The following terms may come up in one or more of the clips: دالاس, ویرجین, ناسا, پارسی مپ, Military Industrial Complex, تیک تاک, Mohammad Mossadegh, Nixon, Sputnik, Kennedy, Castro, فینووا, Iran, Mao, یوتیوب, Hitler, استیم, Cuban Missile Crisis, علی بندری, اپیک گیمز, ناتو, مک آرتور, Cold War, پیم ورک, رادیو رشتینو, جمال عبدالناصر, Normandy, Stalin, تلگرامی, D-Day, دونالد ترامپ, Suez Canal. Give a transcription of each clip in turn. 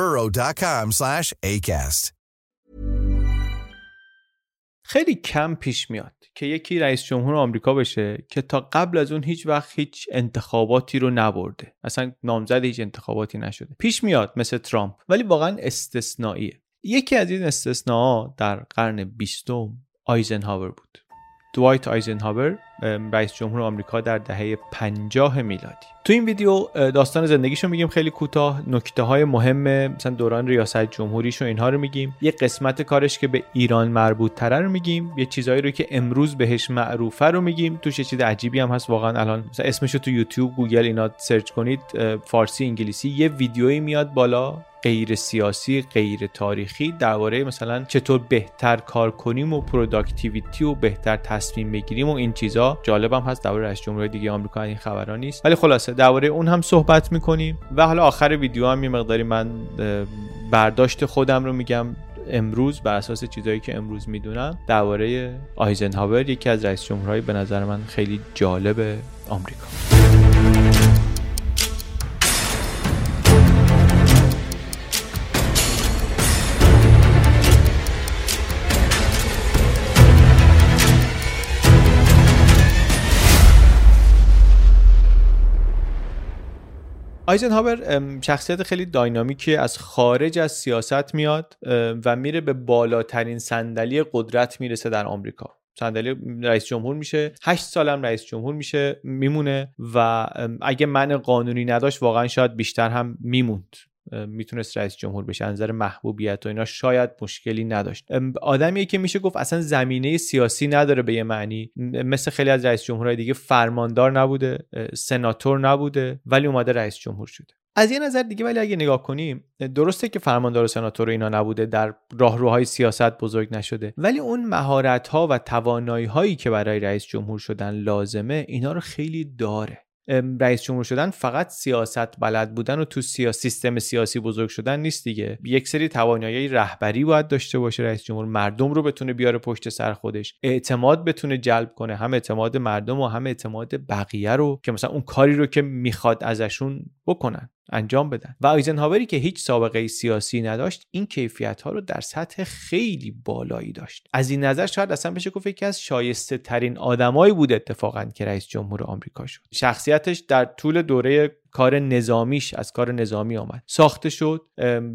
burrow.com/ACAST. خیلی کم پیش میاد که یکی رئیس جمهور آمریکا بشه که تا قبل از اون هیچ وقت هیچ انتخاباتی رو نبرده، اصلا نامزد هیچ انتخاباتی نشده. پیش میاد مثل ترامپ، ولی واقعا استثنائیه. یکی از این استثناها در قرن 20 آیزنهاور بود. دوایت آیزنهاور، رئیس جمهور آمریکا در دهه 50 میلادی. تو این ویدیو داستان زندگیشو میگیم خیلی کوتاه، نکته‌های مهم مثلا دوران ریاست جمهوریش و اینها رو میگیم، یه قسمت کارش که به ایران مربوط تره رو میگیم، یه چیزایی رو که امروز بهش معروفه رو میگیم. توش یه چیز عجیبی هم هست واقعا، الان مثلا اسمشو تو یوتیوب، گوگل اینا سرچ کنید، فارسی انگلیسی یه ویدیویی میاد بالا غیر سیاسی، غیر تاریخی، درباره مثلا چطور بهتر کار کنیم و پروداکتیویتی و بهتر تصمیم بگیریم و این چیزا. جالبم هست درباره رئیس جمهور دیگه آمریکا این خبرا نیست، ولی خلاصه درباره اون هم صحبت میکنیم. و حالا آخر ویدیو هم یه مقداری من برداشت خودم رو میگم امروز بر اساس چیزایی که امروز میدونم درباره آیزنهاور، یکی از رئیس جمهورهای به نظر من خیلی جالب آمریکا. آیزنهاور شخصیت خیلی داینامیکی، از خارج از سیاست میاد و میره به بالاترین صندلی قدرت میرسه در آمریکا. صندلی رئیس جمهور میشه، 8 سالم رئیس جمهور میشه، میمونه و اگه منع قانونی نداشت واقعا شاید بیشتر هم میموند، میتونست رئیس جمهور بشه. از نظر محبوبیت و اینا شاید مشکلی نداشت. آدمیه که میشه گفت اصلا زمینه سیاسی نداره به یه معنی، مثل خیلی از رئیس جمهورهای دیگه فرماندار نبوده، سناتور نبوده، ولی اومده رئیس جمهور شده. از یه نظر دیگه ولی اگه نگاه کنیم، درسته که فرماندار و سناتور و اینا نبوده، در راهروهای سیاست بزرگ نشده، ولی اون مهارت‌ها و توانایی‌هایی که برای رئیس جمهور شدن لازمه اینا رو خیلی داره. رئیس جمهور شدن فقط سیاست بلد بودن و تو سیستم سیاسی بزرگ شدن نیست دیگه. یک سری توانایی رهبری باید داشته باشه رئیس جمهور، مردم رو بتونه بیاره پشت سر خودش، اعتماد بتونه جلب کنه، هم اعتماد مردم و هم اعتماد بقیه رو که مثلا اون کاری رو که میخواد ازشون بکنن، انجام بدن. و آیزنهاوری که هیچ سابقه سیاسی نداشت، این کیفیت ها رو در سطح خیلی بالایی داشت. از این نظر شاید اصلا بشه گفت یکی از شایسته ترین آدمایی بود اتفاقاً که رئیس جمهور آمریکا شد. شخصیتش در طول دوره کار نظامیش از کار نظامی آمد، ساخته شد،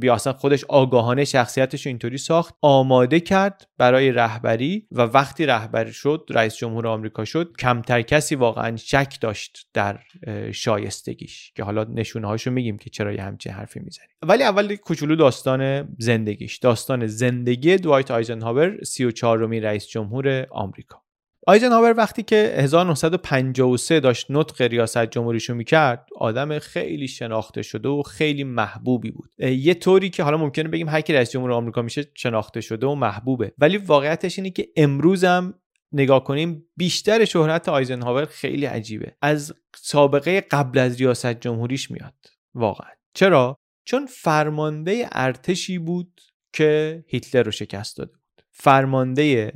یا اصلا خودش آگاهانه شخصیتش رو اینطوری ساخت، آماده کرد برای رهبری و وقتی رهبر شد، رئیس جمهور آمریکا شد، کمتر کسی واقعا شک داشت در شایستگیش، که حالا نشونه‌هاشو میگیم که چرا یه همچین حرفی میزنیم. ولی اول کوچولو داستان زندگیش، داستان زندگی دوایت آیزنهاور، 34مین رئیس جمهور آمریکا. آیزنهاور وقتی که 1953 داشت نطق ریاست جمهوریشو میکرد، آدم خیلی شناخته شده و خیلی محبوبی بود. یه طوری که حالا ممکنه بگیم هر کی رئیس جمهور آمریکا میشه شناخته شده و محبوبه، ولی واقعیتش اینه که امروز هم نگاه کنیم بیشتر شهرت آیزنهاور خیلی عجیبه، از سابقه قبل از ریاست جمهوریش میاد واقعا. چرا؟ چون فرمانده ارتشی بود که هیتلر رو شکست داده بود. فرمانده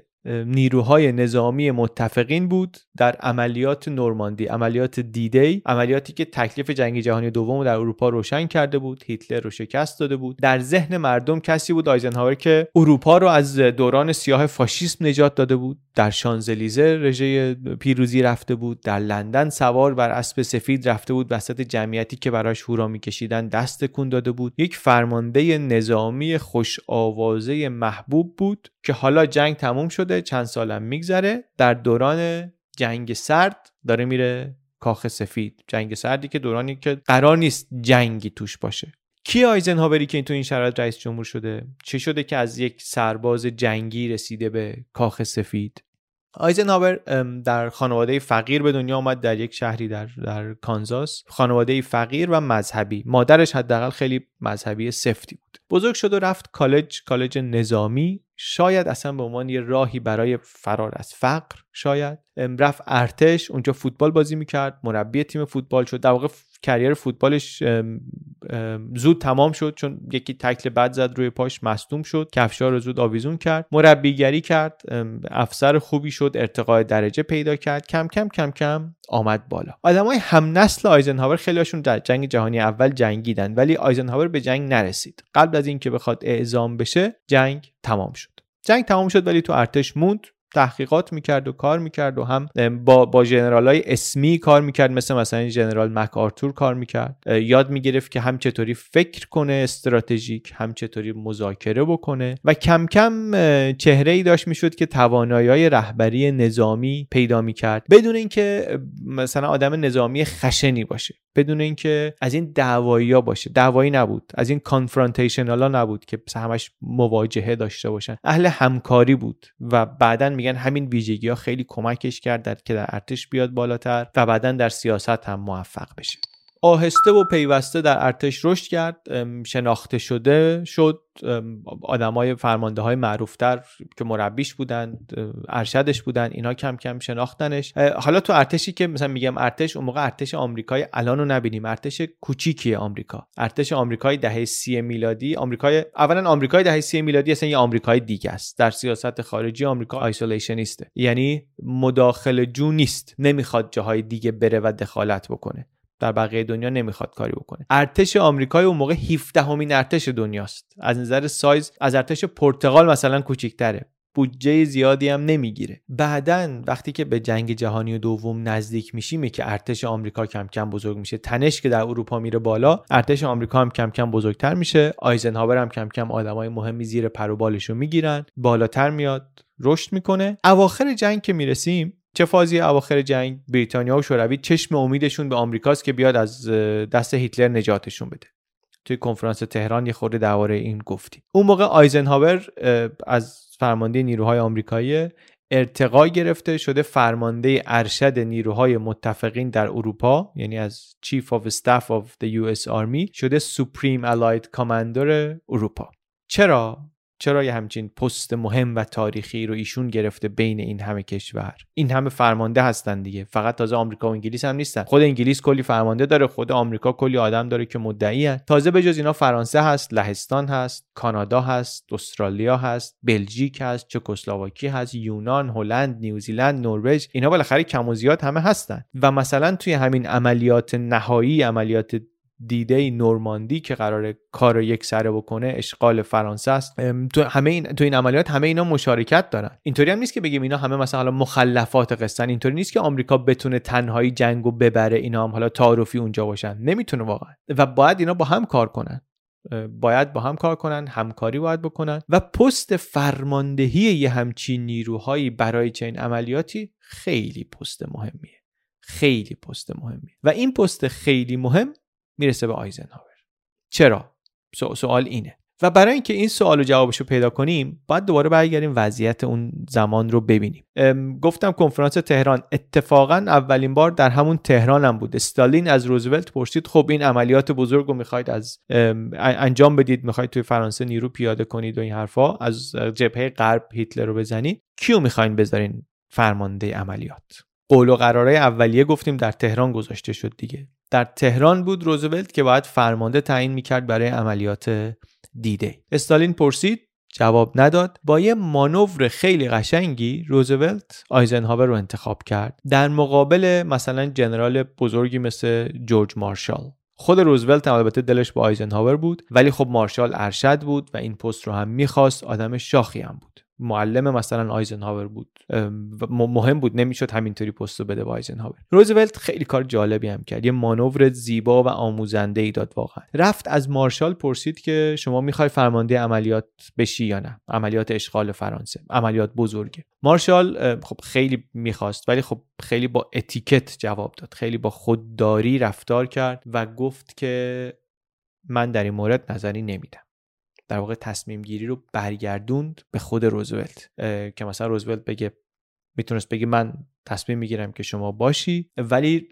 نیروهای نظامی متفقین بود در عملیات نورماندی، عملیات دیدی، عملیاتی که تکلیف جنگ جهانی دوم در اروپا روشن کرده بود، هیتلر رو شکست داده بود. در ذهن مردم کسی بود آیزنهاور که اروپا رو از دوران سیاه فاشیسم نجات داده بود، در شانزلیزه رژه پیروزی رفته بود، در لندن سوار بر اسب سفید رفته بود وسط جمعیتی که براش هورا می‌کشیدن دست تکون داده بود. یک فرمانده نظامی خوش آوازه محبوب بود که حالا جنگ تموم شده، چند سالم میگذره، در دوران جنگ سرد داره میره کاخ سفید. جنگ سردی که دورانی که قرار نیست جنگی توش باشه. کی آیزنهاوری که تو این شرایط رئیس جمهور شده؟ چه شده که از یک سرباز جنگی رسیده به کاخ سفید؟ آیزنهاور در خانواده فقیر به دنیا آمد، در یک شهری در کانزاس، خانواده فقیر و مذهبی. مادرش حداقل خیلی مذهبی سفتی بود. بزرگ شد و رفت کالج نظامی، شاید اصلا به عنوان یه راهی برای فرار از فقر. شاید رفت ارتش، اونجا فوتبال بازی میکرد، مربی تیم فوتبال شد. در واقع کریر فوتبالش زود تمام شد، چون یکی تکل بد زد روی پاش، مصدوم شد، کفشا رو زود آویزون کرد. مربیگری کرد، افسر خوبی شد، ارتقای درجه پیدا کرد، کم کم کم کم آمد بالا. آدمای هم نسل آیزنهاور خیلیشون در جنگ جهانی اول جنگیدن، ولی آیزنهاور به جنگ نرسید. قبل از اینکه بخواد اعزام بشه جنگ تمام شد. جنگ تمام شد ولی تو ارتش موند، تحقیقات میکرد و کار میکرد و هم با ژنرالای اسمی کار میکرد، مثلا ژنرال مک آرتور کار میکرد. یاد میگرفت که هم چطوری فکر کنه استراتژیک، هم چطوری مذاکره بکنه و کم کم چهره ای داشت میشد که توانایی‌های رهبری نظامی پیدا میکرد، بدون اینکه مثلا آدم نظامی خشنی باشه، بدون اینکه از این دعوایی‌ها باشه. دعوایی نبود، از این کانفرونتیشنالا نبود که همش مواجهه داشته باشن. اهل همکاری بود و بعداً میگن همین ویژگی‌ها خیلی کمکش کرد که در ارتش بیاد بالاتر و بعداً در سیاست هم موفق بشه. آهسته و پیوسته در ارتش رشد کرد، شناخته شده شد. آدمای فرمانده‌های معروف‌تر که مربیش بودن، ارشدش بودن، اینا کم کم شناختنش. حالا تو ارتشی که مثلا میگم ارتش، اون موقع ارتش آمریکای الان رو نبینیم، ارتش کوچیکی آمریکا، ارتش آمریکای دهه 30 میلادی، اولا آمریکای دهه 30 میلادی اصلا یه آمریکای دیگه است. در سیاست خارجی آمریکا آیزولیشنیسته، یعنی مداخله جو نیست، نمیخواد جاهای دیگه بره و دخالت بکنه، در بقیه دنیا نمیخواد کاری بکنه. ارتش آمریکای اون موقع 17مین ارتش دنیاست. از نظر سایز از ارتش پرتغال مثلا کوچیک‌تره. بودجه زیادی هم نمیگیره. بعدن وقتی که به جنگ جهانی دوم نزدیک میشیم که ارتش آمریکا کم کم بزرگ میشه، تنش که در اروپا میره بالا، ارتش آمریکا هم کم کم بزرگتر میشه. آیزنهاور هم کم کم آدمای مهمی زیر پر و بالش رو میگیرن، بالاتر میاد، رشد میکنه. اواخر جنگ که میرسیم، چه فازی اواخر جنگ، بریتانیا و شوروی چشم امیدشون به آمریکاست که بیاد از دست هیتلر نجاتشون بده. توی کنفرانس تهران یه خورده درباره این گفتیم. اون موقع آیزنهاور از فرمانده نیروهای آمریکایی ارتقا گرفته، شده فرمانده ارشد نیروهای متفقین در اروپا، یعنی از Chief of Staff of the US Army شده Supreme Allied Commander اروپا. چرا یه همچین پست مهم و تاریخی رو ایشون گرفته بین این همه کشور؟ این همه فرمانده هستن دیگه، فقط تازه آمریکا و انگلیس هم نیستن. خود انگلیس کلی فرمانده داره، خود آمریکا کلی آدم داره که مدعی هست. تازه به جز اینا فرانسه هست، لهستان هست، کانادا هست، استرالیا هست، بلژیک هست، چکسلواکی هست، یونان، هلند، نیوزیلند، نروژ. اینا بالاخره کم و زیاد همه هستن. و مثلا توی همین عملیات نهایی، عملیات دیدی نورماندی که قراره کار یک سره بکنه، اشغال فرانسه است، تو این عملیات همه اینا مشارکت دارن. اینطوری هم نیست که بگیم اینا همه مثلا حالا مخلفات قصهن. اینطوری نیست که آمریکا بتونه تنهایی جنگو ببره، اینا هم حالا تعارفی اونجا باشن. نمیتونه واقعا، و باید اینا با هم کار کنن، همکاری باید بکنن. و پست فرماندهی یه همچین نیروهایی برای چنین عملیاتی خیلی پست مهمیه و این پست خیلی مهم میرسه به آیزنهاور. چرا؟ سوال اینه. و برای اینکه این سوال و جوابش رو پیدا کنیم، باید دوباره برگردیم وضعیت اون زمان رو ببینیم. گفتم کنفرانس تهران، اتفاقا اولین بار در همون تهران هم بود. استالین از روزولت پرسید خب این عملیات بزرگ رو میخواید از انجام بدید، میخواید توی فرانسه نیرو پیاده کنید و این حرفا، از جبهه غرب هیتلر رو بزنید، کیو میخواین بذارین فرمانده عملیات؟ قول و قراره اولیه گفتیم در تهران گذاشته شد دیگه. در تهران بود روزولت که باید فرمانده تعیین میکرد برای عملیات دیده. استالین پرسید جواب نداد. با یه مانور خیلی قشنگی روزولت آیزنهاور رو انتخاب کرد در مقابل مثلا جنرال بزرگی مثل جورج مارشال. خود روزولت البته دلش با آیزنهاور بود، ولی خب مارشال ارشد بود و این پست رو هم می‌خواست. آدم شاخی هم بود، معلم مثلا آیزنهاور بود، مهم بود، نمیشد همینطوری پست رو بده به آیزنهاور. روزولت خیلی کار جالبی هم کرد، یه مانور زیبا و آموزنده ای داد واقعا. رفت از مارشال پرسید که شما میخوای فرمانده عملیات بشی یا نه، عملیات اشغال فرانسه، عملیات بزرگه. مارشال خب خیلی میخواست، ولی خب خیلی با اتیکت جواب داد، خیلی با خودداری رفتار کرد و گفت که من در این مورد نظری نمیدم. در واقع تصمیم گیری رو برگردوند به خود روزولت، که مثلا روزولت بگه، میتونست بگه من تصمیم میگیرم که شما باشی، ولی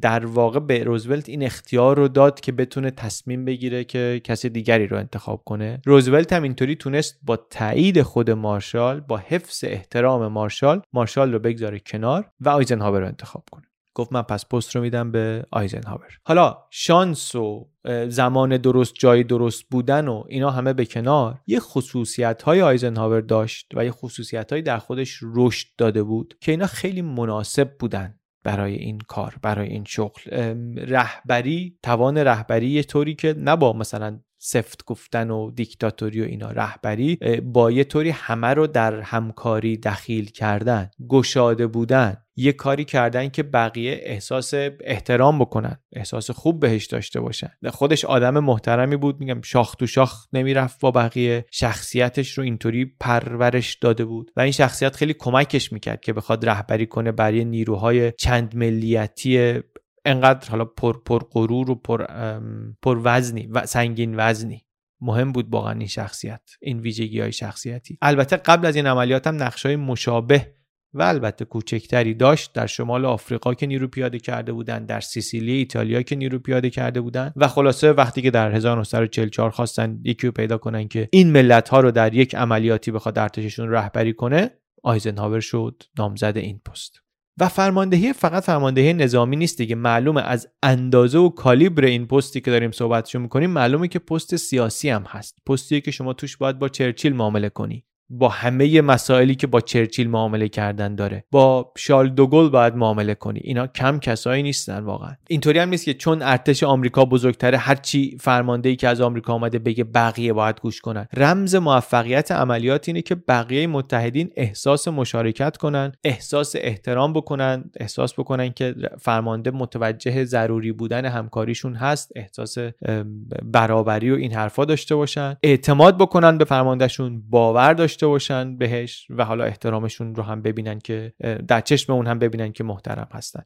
در واقع به روزولت این اختیار رو داد که بتونه تصمیم بگیره که کسی دیگری رو انتخاب کنه. روزولت هم اینطوری تونست با تایید خود مارشال، با حفظ احترام مارشال رو بگذاره کنار و آیزنهاور رو انتخاب کنه. گفت من پس پست رو میدم به آیزنهاور. حالا شانس و زمان درست، جای درست بودن و اینا همه به کنار، یه خصوصیت‌های آیزنهاور داشت و یه خصوصیت‌های در خودش رشد داده بود که اینا خیلی مناسب بودن برای این کار، برای این شغل. رهبری، توان رهبری یه طوری که نه با مثلا سفت گفتن و دیکتاتوری و اینا، رهبری با یه طوری همه رو در همکاری دخیل کردن، گشاده بودن، یه کاری کردن که بقیه احساس احترام بکنن، احساس خوب بهش داشته باشن. خودش آدم محترمی بود، میگم شاخ تو شاخ نمیرفت با بقیه، شخصیتش رو اینطوری پرورش داده بود و این شخصیت خیلی کمکش میکرد که بخواد رهبری کنه برای نیروهای چند ملیتی انقدر حالا پر غرور و پر وزنی و سنگین وزنی. مهم بود واقعا این شخصیت، این ویژگی‌های شخصیتی. البته قبل از این عملیات هم نقشه‌های مشابه و البته کوچکتری داشت، در شمال آفریقا که نیرو پیاده کرده بودند، در سیسیلی ایتالیا که نیرو پیاده کرده بودند و خلاصه وقتی که در 1944 خواستن یکی رو پیدا کنن که این ملت‌ها رو در یک عملیاتی بخواد ارتششون رهبری کنه، آیزنهاور شد نامزد این پست. و فرماندهی فقط فرماندهی نظامی نیست دیگه، معلومه از اندازه و کالیبر این پستی که داریم صحبتشو میکنیم معلومه که پست سیاسی هم هست، پستیه که شما توش باید با چرچیل معامله کنی، با همه مسائلی که با چرچیل معامله کردن داره، با شارل دوگل باید معامله کنی. اینا کم کسایی نیستن واقعا. اینطوری هم نیست که چون ارتش آمریکا بزرگتره هر چی فرماندهی که از آمریکا اومده بگه بقیه باید گوش کنن. رمز موفقیت عملیات اینه که بقیه متحدین احساس مشارکت کنن، احساس احترام بکنن، احساس بکنن که فرمانده متوجه ضروری بودن همکاریشون هست، احساس برابری و این حرفا داشته باشن، اعتماد بکنن به فرماندهشون، باور داشته باشن بهش و حالا احترامشون رو هم ببینن که در چشم اون هم ببینن که محترم هستن.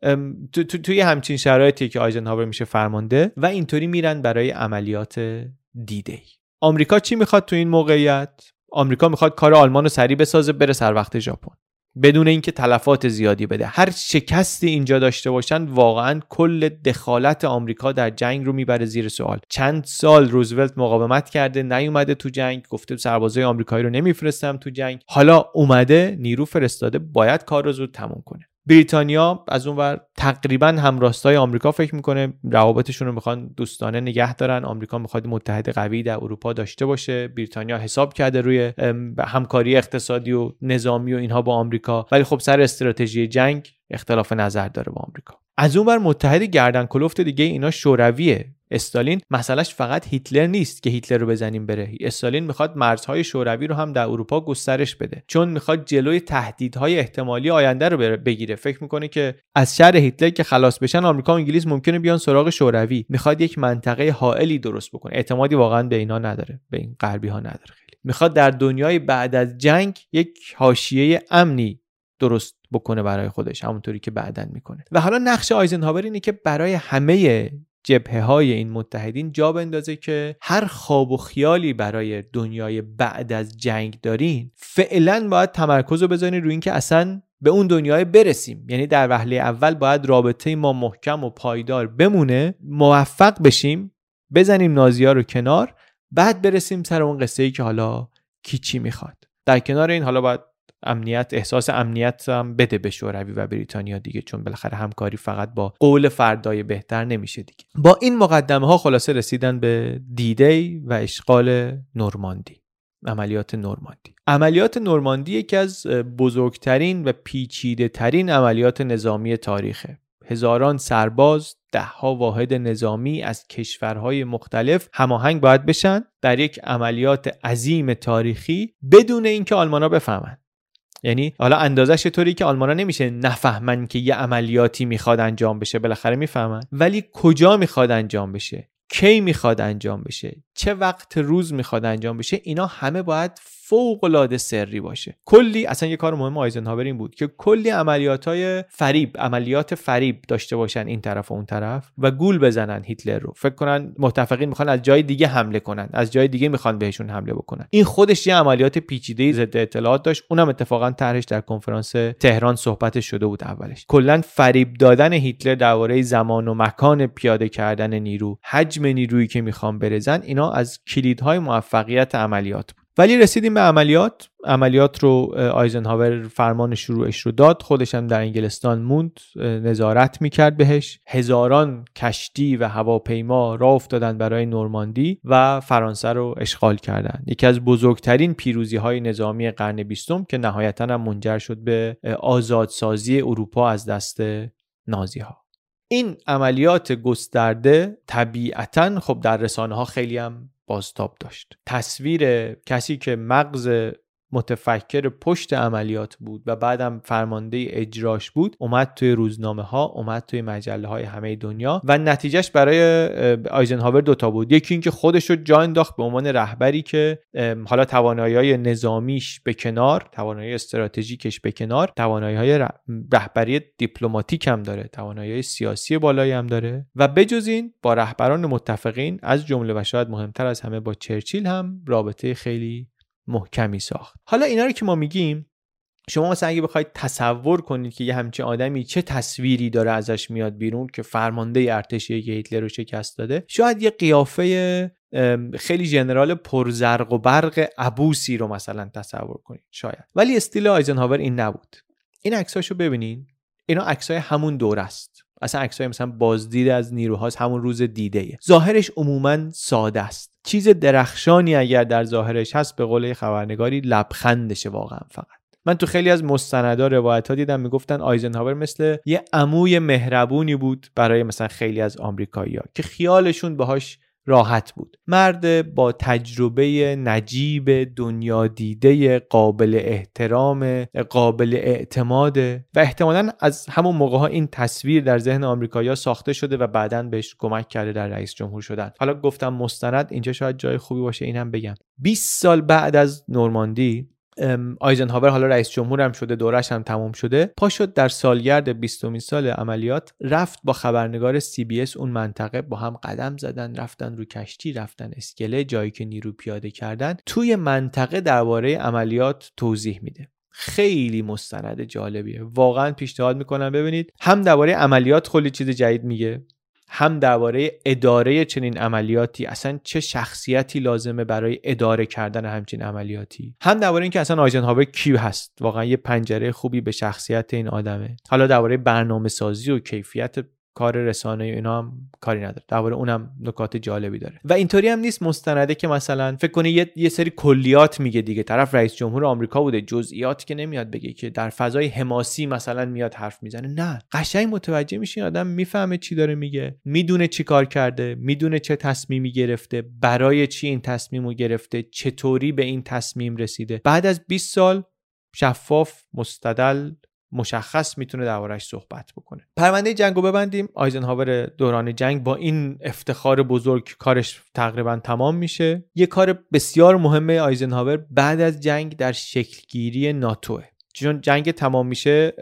توی همچین شرایطی که آیزنهاور میشه فرمانده و اینطوری میرن برای عملیات دیدی. آمریکا چی میخواد تو این موقعیت؟ آمریکا میخواد کار آلمان رو سریع بسازه، بره سر وقت ژاپن بدون اینکه تلفات زیادی بده. هر شکستی اینجا داشته باشن واقعا کل دخالت آمریکا در جنگ رو میبره زیر سوال. چند سال روزولت مقاومت کرده، نیومده تو جنگ، گفته سربازای آمریکایی رو نمیفرستم تو جنگ. حالا اومده، نیرو فرستاده، باید کار رو زود تموم کنه. بریتانیا از اونور تقریبا همراستای آمریکا فکر میکنه، روابطشون رو میخوان دوستانه نگه دارن، آمریکا میخواد متحد قوی در اروپا داشته باشه، بریتانیا حساب کرده روی همکاری اقتصادی و نظامی و اینها با آمریکا، ولی خب سر استراتژی جنگ اختلاف نظر داره با آمریکا. از اونور متحد گردن کلفت دیگه اینا شورویه. استالین مسئلهش فقط هیتلر نیست که هیتلر رو بزنیم بره، استالین میخواد مرزهای شوروی رو هم در اروپا گسترش بده، چون میخواد جلوی تهدیدهای احتمالی آینده رو بگیره. فکر میکنه که از شر هیتلر که خلاص بشن آمریکا و انگلیس ممکنه بیان سراغ شوروی. میخواد یک منطقه حائلی درست بکنه. اعتمادی واقعا به اینا نداره، به این غربی ها نداره خیلی. میخواد در دنیای بعد از جنگ یک حاشیه امنی درست بکنه برای خودش، همونطوری که بعداً میکنه. و حالا نقش آیزنهاور اینه که برای همه جبهه های این متحدین جا بندازه که هر خواب و خیالی برای دنیای بعد از جنگ دارین، فعلا باید تمرکز رو بذارین روی اینکه اصلا به اون دنیای برسیم. یعنی در وهله اول باید رابطه ما محکم و پایدار بمونه، موفق بشیم، بزنیم نازی‌ها رو کنار، بعد برسیم سر اون قصه‌ای که حالا کی چی میخواد. در کنار این حالا باید امنیت، احساس امنیت هم بده به شوروی و بریتانیا دیگه، چون بالاخره همکاری فقط با قول فردای بهتر نمیشه دیگه. با این مقدمه ها خلاصه رسیدن به دیدی و اشغال نورماندی. عملیات نورماندی. عملیات نورماندی یکی از بزرگترین و پیچیده ترین عملیات نظامی تاریخه. هزاران سرباز، دهها واحد نظامی از کشورهای مختلف هماهنگ باید بشن در یک عملیات عظیم تاریخی بدون اینکه آلمانا بفهمن. یعنی حالا اندازش طوری که آلمانا نمیشه نفهمن که یه عملیاتی میخواد انجام بشه، بالاخره میفهمن، ولی کجا میخواد انجام بشه، کی میخواد انجام بشه، چه وقت روز میخواد انجام بشه، اینا همه باید فوق‌العاده سری باشه. کلی اصلا یه کار مهم آیزنهاور این بود که کلی عملیات‌های فریب، عملیات فریب داشته باشن این طرف و اون طرف و گول بزنن هیتلر رو، فکر کنن متفقین میخوان از جای دیگه حمله کنن، از جای دیگه میخوان بهشون حمله بکنن. این خودش یه عملیات پیچیده ضد اطلاعات داشت، اونم اتفاقا طرحش در کنفرانس تهران صحبتش شده بود اولش. کلا فریب دادن هیتلر درباره زمان و مکان پیاده کردن نیرو، حجم نیرویی که میخوان برزن، اینا از کلیدهای موفقیت عملیات بود. ولی رسیدیم به عملیات. عملیات رو آیزنهاور فرمان شروعش رو داد، خودش هم در انگلستان موند، نظارت میکرد بهش. هزاران کشتی و هواپیما راه افتادن برای نورماندی و فرانسه رو اشغال کردن. یکی از بزرگترین پیروزی‌های نظامی قرن 20 که نهایتاً هم منجر شد به آزادسازی اروپا از دست نازی‌ها. این عملیات گسترده طبیعتاً خب در رسانه‌ها خیلی هم بازتاب داشت. تصویر کسی که مغز متفکر پشت عملیات بود و بعدم فرمانده اجراش بود اومد توی روزنامه ها، اومد توی مجله های همه دنیا و نتیجهش برای آیزنهاور دوتا بود. یکی این که خودش رو جا انداخت به عنوان رهبری که حالا توانایی‌های نظامیش به کنار، توانایی استراتژیکش به کنار، توانایی‌های رهبری دیپلماتیک هم داره، توانایی سیاسی بالایی هم داره و بجز این با رهبران متفقین از جمله و شاید مهمتر از همه با چرچیل هم رابطه خیلی محکمی ساخت. حالا اینا رو که ما میگیم، شما مثلا اگه بخواید تصور کنید که یه همچین آدمی چه تصویری داره ازش میاد بیرون که فرمانده ارتشیه که هیتلر رو شکست داده، شاید یه قیافه خیلی ژنرال پرزرق و برق عبوسی رو مثلا تصور کنید شاید. ولی استیل آیزنهاور این نبود. این عکساشو ببینین، اینا عکسای همون دوره است، اصلا عکسای مثلا بازدید از نیروهاست، همون روز دیده. ظاهرش عموما ساده است، چیز درخشانی اگر در ظاهرش هست به قول خبرنگاری لبخندشه واقعا. فقط من تو خیلی از مستندا روایت‌ها دیدم میگفتن آیزنهاور مثل یه عموی مهربونی بود برای مثلا خیلی از آمریکایی‌ها که خیالشون باهاش راحت بود. مرد با تجربه نجیب، دنیا دیده، قابل احترام، قابل اعتماد و احتمالاً از همون موقع‌ها این تصویر در ذهن آمریکایی‌ها ساخته شده و بعداً بهش کمک کرده در رئیس جمهور شدن. حالا گفتم مستند، اینجا شاید جای خوبی باشه اینم بگم. 20 سال بعد از نورماندی آیزنهاور حالا رئیس جمهور هم شده، دورش هم تمام شده، پا شد در سالگرد 20 سال عملیات، رفت با خبرنگار CBS اون منطقه، با هم قدم زدن، رفتن رو کشتی، رفتن اسکله، جایی که نیرو پیاده کردن، توی منطقه درباره عملیات توضیح میده. خیلی مستند جالبیه، واقعا پیشنهاد میکنم ببینید. هم درباره عملیات خیلی چیز جدید میگه، هم درباره اداره چنین عملیاتی، اصلا چه شخصیتی لازمه برای اداره کردن همچین عملیاتی، هم درباره اینکه اصلا آیزنهاور کی هست، واقعا یه پنجره خوبی به شخصیت این آدمه. حالا درباره برنامه سازی و کیفیت کار رسانه اینا هم کاری نداره، درباره اونم نکات جالبی داره. و اینطوری هم نیست مستنده که مثلا فکر کنی یه سری کلیات میگه دیگه، طرف رئیس جمهور آمریکا بوده، جزئیات که نمیاد بگه که در فضای حماسی مثلا میاد حرف میزنه، نه، قشنگ متوجه میشین آدم میفهمه چی داره میگه، میدونه چی کار کرده، میدونه چه تصمیمی گرفته، برای چی این تصمیمو گرفته، چطوری به این تصمیم رسیده. بعد از 20 سال شفاف، مستدل، مشخص میتونه درباره‌اش صحبت بکنه. پرونده جنگو ببندیم. آیزنهاور دوران جنگ با این افتخار بزرگ کارش تقریبا تمام میشه. یه کار بسیار مهم آیزنهاور بعد از جنگ در شکلگیری ناتوه. چون جنگ تمام میشه،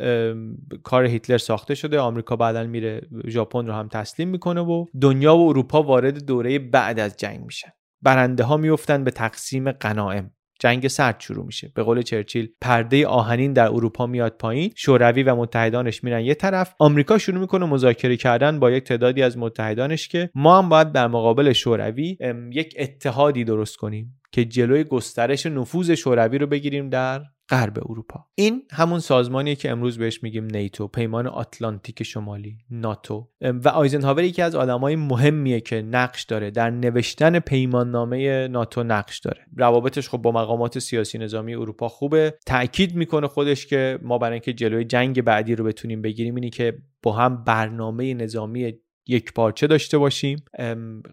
کار هیتلر ساخته شده، آمریکا بعداً میره ژاپن رو هم تسلیم میکنه و دنیا و اروپا وارد دوره بعد از جنگ میشن. برنده ها میافتن به تقسیم غنایم. جنگ سرد شروع میشه. به قول چرچیل پرده آهنین در اروپا میاد پایین، شوروی و متحدانش میرن یه طرف، آمریکا شروع میکنه مذاکره کردن با یک تعدادی از متحدانش که ما هم باید در مقابل شوروی یک اتحادی درست کنیم که جلوی گسترش نفوذ شوروی رو بگیریم در غرب اروپا. این همون سازمانیه که امروز بهش میگیم نیتو، پیمان آتلانتیک شمالی، ناتو. و آیزنهاور یکی از آدمای مهمیه که نقش داره در نوشتن پیماننامه ناتو، نقش داره. روابطش خب با مقامات سیاسی نظامی اروپا خوبه. تاکید میکنه خودش که ما برای اینکه جلوی جنگ بعدی رو بتونیم بگیریم اینی که با هم برنامه نظامی یک پارچه داشته باشیم.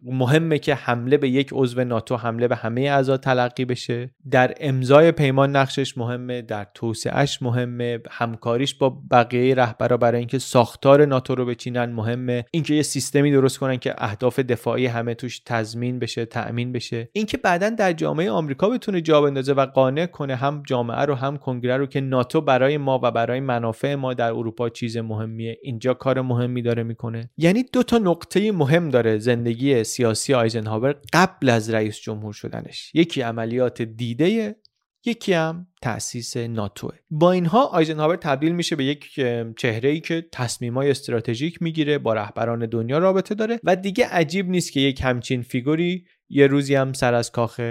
مهمه که حمله به یک عضو ناتو حمله به همه اعضا تلقی بشه. در امضای پیمان نقشش مهمه، در توسعهش مهمه، همکاریش با بقیه رهبرا برای اینکه ساختار ناتو رو بچینن مهمه، اینکه یه سیستمی درست کنن که اهداف دفاعی همه توش تضمین بشه، تأمین بشه، اینکه بعداً در جامعه آمریکا بتونه جا بندازه و قانع کنه هم جامعه رو هم کنگره رو که ناتو برای ما و برای منافع ما در اروپا چیز مهمیه، اینجا کار مهمی داره میکنه. یعنی دو تا نقطه مهم داره زندگی سیاسی آیزنهاور قبل از رئیس جمهور شدنش، یکی عملیات دیده، یکی هم تأسیس ناتوه. با اینها آیزنهاور تبدیل میشه به یک چهره‌ای که تصمیم‌های استراتژیک میگیره، با رهبران دنیا رابطه داره و دیگه عجیب نیست که یک همچین فیگوری یه روزی هم سر از کاخ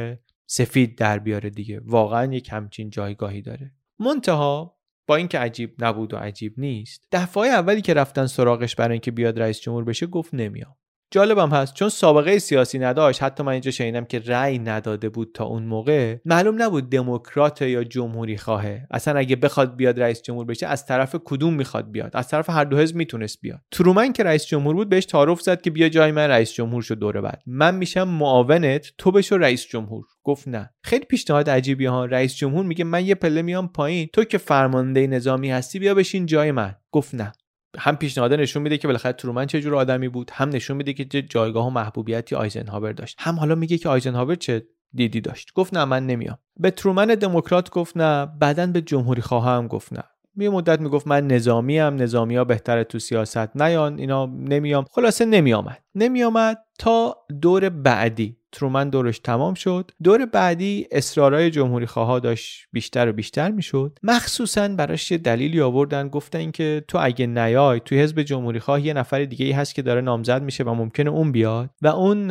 سفید در بیاره دیگه. واقعا یک همچین جایگاهی داره. منتها با اینکه عجیب نبود و عجیب نیست، دفعه اولی که رفتن سراغش برای اینکه بیاد رئیس جمهور بشه گفت نمیام. جالبم هست چون سابقه سیاسی نداشت، حتی من اینجا شنیدم که رأی نداده بود تا اون موقع، معلوم نبود دموکرات یا جمهوری خواهه. اصلا اگه بخواد بیاد رئیس جمهور بشه از طرف کدوم میخواد بیاد؟ از طرف هر دو حزب میتونست بیاد. ترومن که رئیس جمهور بود بهش تعارف زد که بیا جای من رئیس جمهور شو، دوره بعد من میشم معاونت، تو بشو رئیس جمهور. گفت نه. خیلی پیشنهاد عجیبی ها. رئیس جمهور میگه من یه پله میام پایین، تو که فرمانده نظامی هستی بیا بشین جای من. گفت نه. هم پیشنهاد نشون میده که بالاخره ترومن چه جور آدمی بود، هم نشون میده که چه جایگاه و محبوبیتی آیزنهاور داشت، هم حالا میگه که آیزنهاور چه دیدی داشت. گفت نه من نمیام. به ترومن دموکرات گفت نه، بعداً به جمهوری خواه هم گفت نه. یه مدت میگفت من نظامیم، نظامیا بهتره تو سیاست نیان، اینا نمیام. خلاصه نمیامد تا دور بعدی. ترومن دورش تمام شد. دور بعدی اصرارای جمهوری خواها داشت بیشتر و بیشتر میشد. مخصوصاً براش یه دلیلی آوردن، گفتن این که تو اگه نیای توی حزب جمهوری خواه یه نفر دیگه ای هست که داره نامزد میشه و ممکنه اون بیاد و اون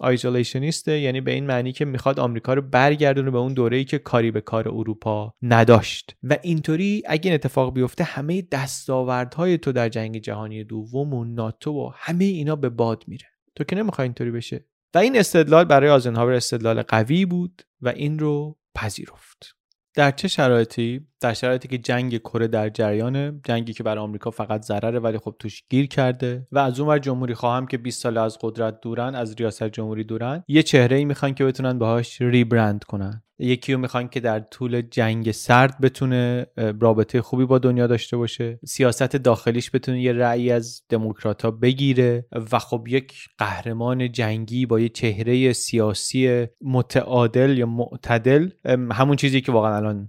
آیزولیشنیسته، یعنی به این معنی که میخواد آمریکا رو برگردونه به اون دوره‌ای که کاری به کار اروپا نداشت و اینطوری اگه این اتفاق بیفته همه دستاوردهای تو در جنگ جهانی دوم و ناتو و همه اینا به باد میره، تو که نمیخوای اینطوری بشه. و این استدلال برای آیزنهاور استدلال قوی بود و این رو پذیرفت. در چه شرایطی؟ در شرایطی که جنگ کره در جریانه، جنگی که برای آمریکا فقط ضرره ولی خب توش گیر کرده و از اونور جمهوری خواهم که 20 سال از قدرت دورن، از ریاست جمهوری دورن، یه چهره‌ای میخوان که بتونن باهاش ریبرند کنن، یکی رو میخوان که در طول جنگ سرد بتونه رابطه خوبی با دنیا داشته باشه، سیاست داخلیش بتونه یه رأی از دموکرات‌ها بگیره و خب یک قهرمان جنگی با یه چهره سیاسی متعادل یا معتدل، همون چیزی که واقعا الان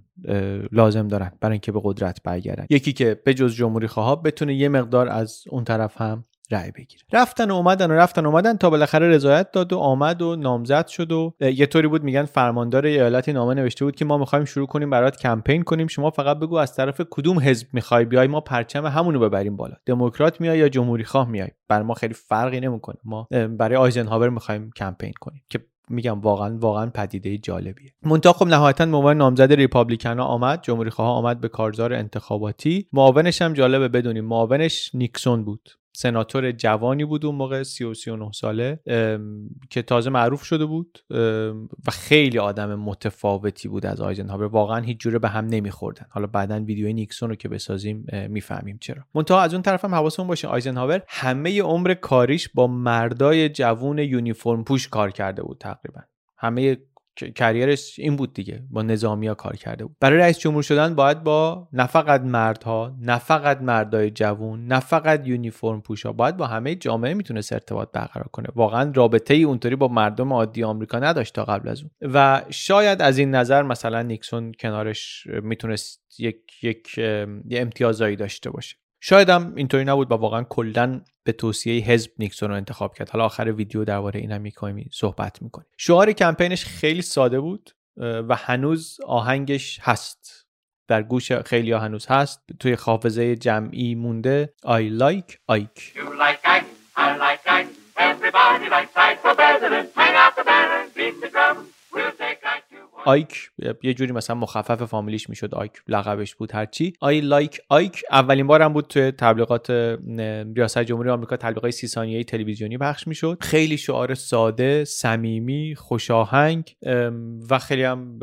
لازم دارن برای اینکه به قدرت برگردن، یکی که به جز جمهوری خواها بتونه یه مقدار از اون طرف هم رأی بگیره. رفتن و اومدن تا بالاخره رضایت داد و آمد و نامزد شد و یه طوری بود میگن فرماندار ایالتی نامه نوشته بود که ما می‌خوایم شروع کنیم برات کمپین کنیم، شما فقط بگو از طرف کدوم حزب می‌خوای بیای، ما پرچم همونو ببریم بالا. دموکرات میای یا جمهوری خواه میای، بر ما خیلی فرقی نمی‌کنه، ما برای آیزنهاور می‌خوایم کمپین کنیم. که میگم واقعا پدیده جالبیه. منتها خب نهایتاً معاون نامزد ریپابلیکن ها آمد، جمهوری خواه ها آمد به کارزار انتخاباتی. معاونش هم جالبه بدونیم، معاونش نیکسون بود. سناتور جوانی بود اون موقع، 39 ساله که تازه معروف شده بود و خیلی آدم متفاوتی بود از آیزنهاور. واقعا هیچ جوره به هم نمیخوردن. حالا بعداً ویدیوی نیکسون رو که بسازیم میفهمیم چرا. منتها از اون طرف هم حواسمون باشه آیزنهاور همه عمر کاریش با مردای جوون یونیفرم پوش کار کرده بود، تقریبا همه کریرش این بود دیگه، با نظامیا کار کرده بود. برای رئیس جمهور شدن باید با نه فقط مردها، نه فقط مردای جوون، نه فقط یونیفرم پوشا، باید با همه جامعه میتونه ارتباط برقرار کنه. واقعا رابطه ای اونطوری با مردم عادی آمریکا نداشت تا قبل از اون و شاید از این نظر مثلا نیکسون کنارش میتونست یک امتیازایی داشته باشه. شاید هم اینطوری نبود و واقعا کلا به توصیه حزب نیکسون رو انتخاب کرد. حالا آخر ویدیو درباره اینم می‌کنیم صحبت می‌کنیم. شعار کمپینش خیلی ساده بود و هنوز آهنگش هست. در گوش خیلی‌ها هنوز هست. توی حافظه جمعی مونده. I like Ike. You like Ike. I like Ike. Everybody likes Ike. The president hang out the banner and beat the drum. We'll take Ike to آیک، یه جوری مثلا مخفف فامیلیش میشد آیک، لقبش بود هرچی. آی لایک آیک اولین بارم بود توی تبلیغات ریاست جمهوری آمریکا، تبلیغات 30 ثانیه‌ای تلویزیونی پخش میشد. خیلی شعار ساده، صمیمی، خوشاهنگ و خیلی هم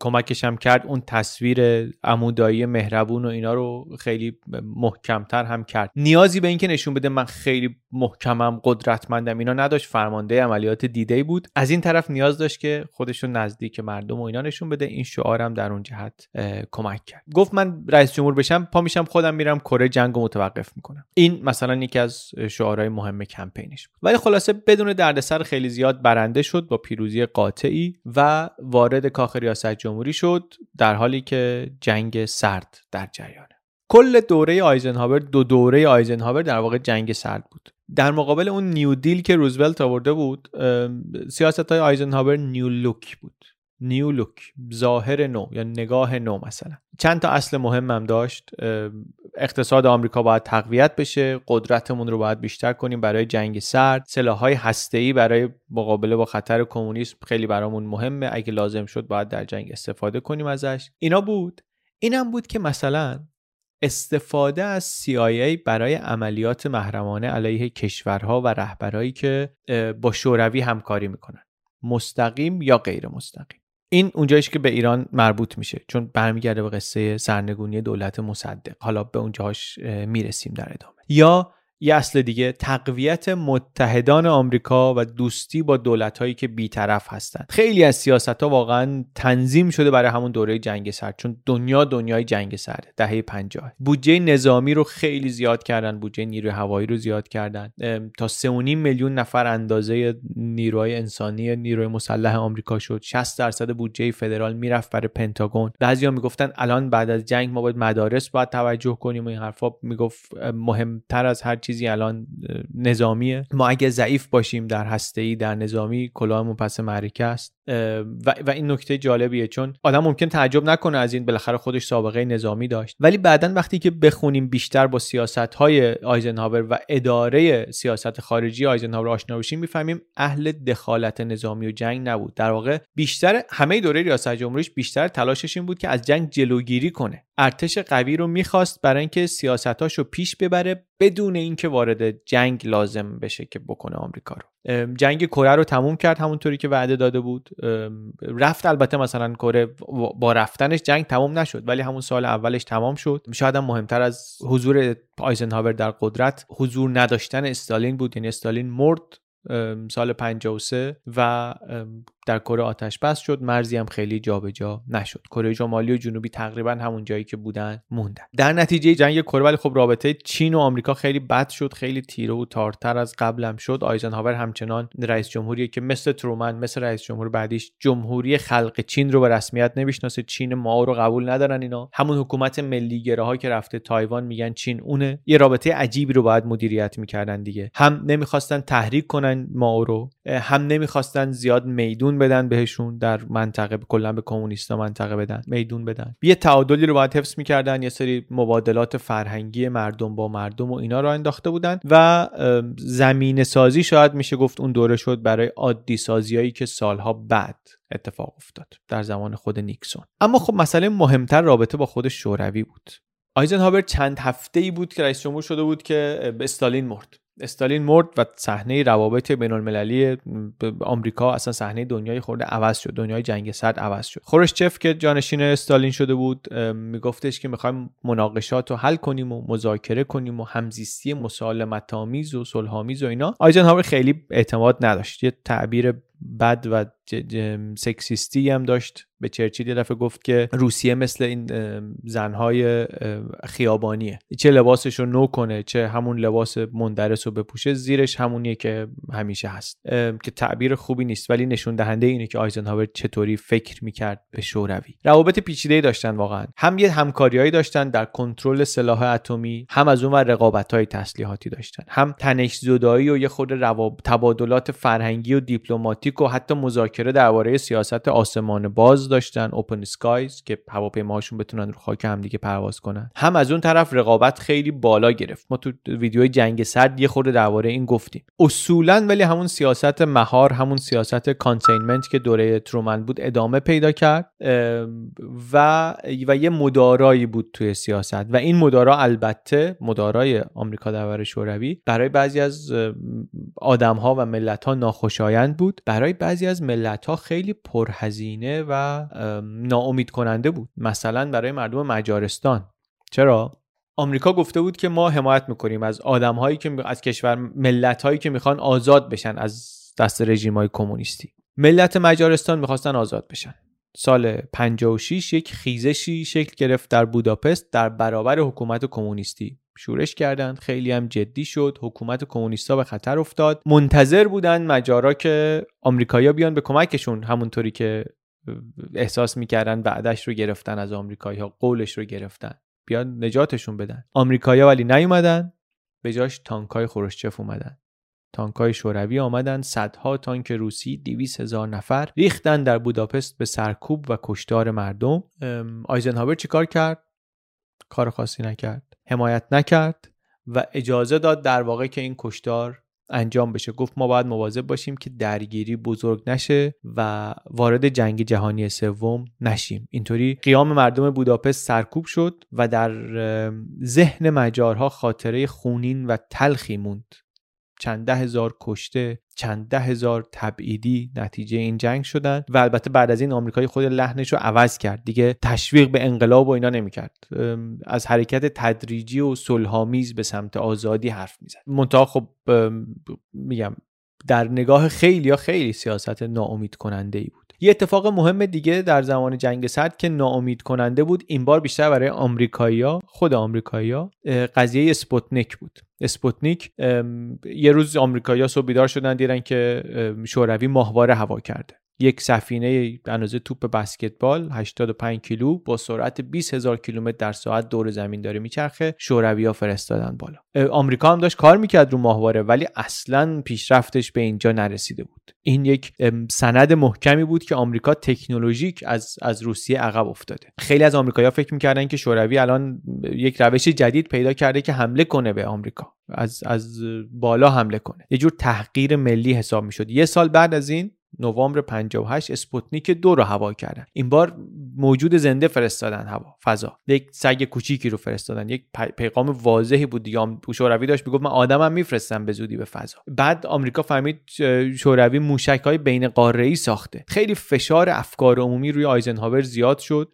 کمکش هم کرد اون تصویر عمودایی مهربون و اینا رو خیلی محکمتر هم کرد. نیازی به اینکه نشون بده من خیلی محکمم، قدرتمندم اینا نداشت. فرمانده عملیات دیدی بود. از این طرف نیاز داشت که خودشون نزدیک مردم و اینا نشون بده. این شعارم در اون جهت کمک کرد. گفت من رئیس جمهور بشم پا میشم خودم میرم کره، جنگو متوقف میکنم. این مثلا یکی از شعارهای مهم کمپینش بود. ولی خلاصه بدون دردسر خیلی زیاد برنده شد با پیروزی قاطعی و وارد کاخ ریاست جمهوری شد، در حالی که جنگ سرد در جریانه. کل دوره آیزنهاور، دو دوره آیزنهاور در واقع جنگ سرد بود. در مقابل اون نیو دیل که روزولت آورده بود، سیاست‌های آیزنهاور نیو لوک بود. نیو لوک، ظاهر نو یا نگاه نو. مثلا چند تا اصل مهم هم داشت. اقتصاد آمریکا باید تقویت بشه، قدرتمون رو باید بیشتر کنیم برای جنگ سرد، سلاح‌های هسته‌ای برای مقابله با خطر کمونیسم خیلی برامون مهمه، اگه لازم شد باید در جنگ استفاده کنیم ازش. اینا بود. اینم بود که مثلا استفاده از CIA برای عملیات محرمانه علیه کشورها و رهبرایی که با شوروی همکاری میکنن، مستقیم یا غیر مستقیم. این اونجاییش که به ایران مربوط میشه، چون برمیگرده به قصه سرنگونی دولت مصدق. حالا به اونجاش میرسیم در ادامه. یا یه اصل دیگه، تقویت متحدان آمریکا و دوستی با دولت‌هایی که بی‌طرف هستند. خیلی از سیاست‌ها واقعاً تنظیم شده برای همون دوره جنگ سرد، چون دنیا دنیای جنگ سرد دهه 50. بودجه نظامی رو خیلی زیاد کردن، بودجه نیروی هوایی رو زیاد کردن، تا 3.5 میلیون نفر اندازه نیروهای انسانی نیروی مسلح آمریکا شد. 60% بودجه فدرال میرفت برای پنتاگون. بعضیا میگفتن الان بعد از جنگ ما باید مدارس باید توجه کنیم و این حرفا. میگفت مهمتر از هر چیزی الان نظامیه. ما اگه ضعیف باشیم در هسته‌ای، در نظامی، کلاهمون پس معرکه است. و این نکته جالبیه، چون آدم ممکن تعجب نکنه از این، بالاخره خودش سابقه نظامی داشت. ولی بعداً وقتی که بخونیم بیشتر با سیاست‌های آیزنهاور و اداره سیاست خارجی آیزنهاور آشنا بشیم، می‌فهمیم اهل دخالت نظامی و جنگ نبود. در واقع بیشتر همه دوره ریاست جمهوریش بیشتر تلاشش این بود که از جنگ جلوگیری کنه. ارتش قوی رو می‌خواست برای اینکه سیاستاشو پیش ببره بدون اینکه وارد جنگ لازم بشه که بکنه آمریکا رو. جنگ کره رو تموم کرد همونطوری که وعده داده بود. رفت. البته مثلا کره با رفتنش جنگ تمام نشد، ولی همون سال اولش تمام شد. شاید هم مهمتر از حضور آیزنهاور در قدرت، حضور نداشتن استالین بود. یعنی استالین مرد سال 53 و در کره آتش بس شد. مرزی هم خیلی جابجا نشد. کره شمالی و جنوبی تقریبا همون جایی که بودن موندن در نتیجه جنگ کره. ولی خب رابطه چین و آمریکا خیلی بد شد، خیلی تیره و تارتر از قبل هم شد. آیزنهاور همچنان رئیس جمهوریه که مثل ترومن، مثل رئیس جمهور بعدیش، جمهوری خلق چین رو به رسمیت نمیشناسه. چین ماو رو قبول ندارن اینا. همون حکومت ملی گراها که رفته تایوان میگن چین اونه. یه رابطه عجیبی رو باید مدیریت میکردن دیگه. هم نمیخواستن تحریک کنن ماو رو، هم نمیخواستن زیاد میدون بدن بهشون در منطقه، کلا به کمونیستا منطقه بدن، میدون بدن. یه تعادلی رو باید حفظ می‌کردن. یه سری مبادلات فرهنگی مردم با مردم و اینا رو انداخته بودن و زمین سازی شاید میشه گفت اون دوره شد برای عادی سازیایی که سالها بعد اتفاق افتاد در زمان خود نیکسون. اما خب مسئله مهمتر رابطه با خود شوروی بود. آیزنهاور چند هفته‌ای بود که رئیس جمهور شده بود که استالین مرد. استالین مرد و صحنه روابط بین‌المللی آمریکا، اصلا صحنه دنیای خورده عوض شد. دنیای جنگ سرد عوض شد. خروشچف که جانشین استالین شده بود میگفتش که میخوایم مناقشات رو حل کنیم و مذاکره کنیم و همزیستی مسالمت‌آمیز و صلح‌آمیز و اینا. آیزنهاور خیلی اعتماد نداشت. یه تعبیر بد و سکسیستی هم داشت. به چرچیل یه دفعه گفت که روسیه مثل این زنهای خیابانیه، چه لباسش رو نو کنه، چه همون لباس مندرس رو بپوشه، زیرش همونیه که همیشه هست. که تعبیر خوبی نیست، ولی نشون دهنده اینه که آیزنهاور چطوری فکر میکرد به شوروی. روابط پیچیده‌ای داشتن واقعا. هم یه همکاریایی داشتن در کنترل سلاح اتمی، هم از اون ور رقابت‌های تسلیحاتی داشتن، هم تنش‌زدایی و یه خورده تبادلات فرهنگی و دیپلماتی آرکتیک و حتی مذاکره درباره سیاست آسمان باز داشتن، اوپن سکایز، که هواپیماهاشون بتونن رو خاک همدیگه پرواز کنن. هم از اون طرف رقابت خیلی بالا گرفت. ما تو ویدیوی جنگ سرد یه خورده درباره این گفتیم. اصولا ولی همون سیاست مهار، همون سیاست کانتینمنت که دوره ترومن بود ادامه پیدا کرد و یه مدارایی بود توی سیاست و این مدارا البته مدارای آمریکا درباره شوروی برای بعضی از آدم‌ها و ملت‌ها ناخوشایند بود، برای بعضی از ملت‌ها خیلی پرهزینه و ناامید کننده بود. مثلا برای مردم مجارستان. چرا؟ آمریکا گفته بود که ما حمایت می‌کنیم از آدم‌هایی که از کشور، ملت‌هایی که می‌خوان آزاد بشن از دست رژیم‌های کمونیستی. ملت مجارستان می‌خواستن آزاد بشن. سال 56 یک خیزشی شکل گرفت در بوداپست در برابر حکومت کمونیستی. شورش کردند، خیلی هم جدی شد، حکومت کمونیستا به خطر افتاد. منتظر بودن مجارا که آمریکایی‌ها بیان به کمکشون، همونطوری که احساس می‌کردن بعدش رو گرفتن از آمریکایی‌ها، قولش رو گرفتن، بیان نجاتشون بدن. آمریکایی‌ها ولی نیومدن، به جاش تانک‌های خروشچف اومدن. تانک‌های شوروی آمدن، صدها تانک روسی، 200,000 نفر ریختن در بوداپست به سرکوب و کشتار مردم. آیزنهاور چیکار کرد؟ کار خاصی نکرد. حمایت نکرد و اجازه داد در واقع که این کشتار انجام بشه. گفت ما باید مواظب باشیم که درگیری بزرگ نشه و وارد جنگ جهانی سوم نشیم. اینطوری قیام مردم بوداپست سرکوب شد و در ذهن مجارها خاطره خونین و تلخی موند. چند ده هزار کشته، چند ده هزار تبعیدی نتیجه این جنگ شدن و البته بعد از این آمریکای خود لحنش رو عوض کرد دیگه، تشویق به انقلاب و اینا نمی‌کرد، از حرکت تدریجی و صلح‌آمیز به سمت آزادی حرف می‌زد. منتها خب میگم در نگاه خیلی‌ها خیلی سیاست ناامید کننده‌ای بود. یه اتفاق مهم دیگه در زمان جنگ سرد که ناامید کننده بود، این بار بیشتر برای آمریکایی‌ها، خود آمریکایی‌ها، قضیه اسپوتنیک بود. اسپوتنیک یه روز آمریکایی‌ها صبح بیدار شدن دیدن که شوروی ماهواره هوا کرده. یک سفینه اندازه توپ بسکتبال 85 کیلو با سرعت 20,000 کیلومتر در ساعت دور زمین داره میچرخه، شوروی‌ها فرستادن بالا. آمریکا هم داشت کار میکرد رو ماهواره ولی اصلاً پیشرفتش به اینجا نرسیده بود. این یک سند محکمی بود که آمریکا تکنولوژیک از روسیه عقب افتاده. خیلی از آمریکایی‌ها فکر میکردن که شوروی الان یک روش جدید پیدا کرده که حمله کنه به آمریکا، از بالا حمله کنه. یه جور تحقیر ملی حساب میشد. یه سال بعد از این نوامبر 58 اسپوتنیک 2 رو هوا کردن. این بار موجود زنده فرستادن هوا، فضا. یک سگ کوچیکی رو فرستادن. یک پیغام واضحی بود. شوروی داشت میگفت من آدمم میفرستم به زودی به فضا. بعد آمریکا فهمید شوروی موشک‌های بین قاره‌ای ساخته. خیلی فشار افکار عمومی روی آیزنهاور زیاد شد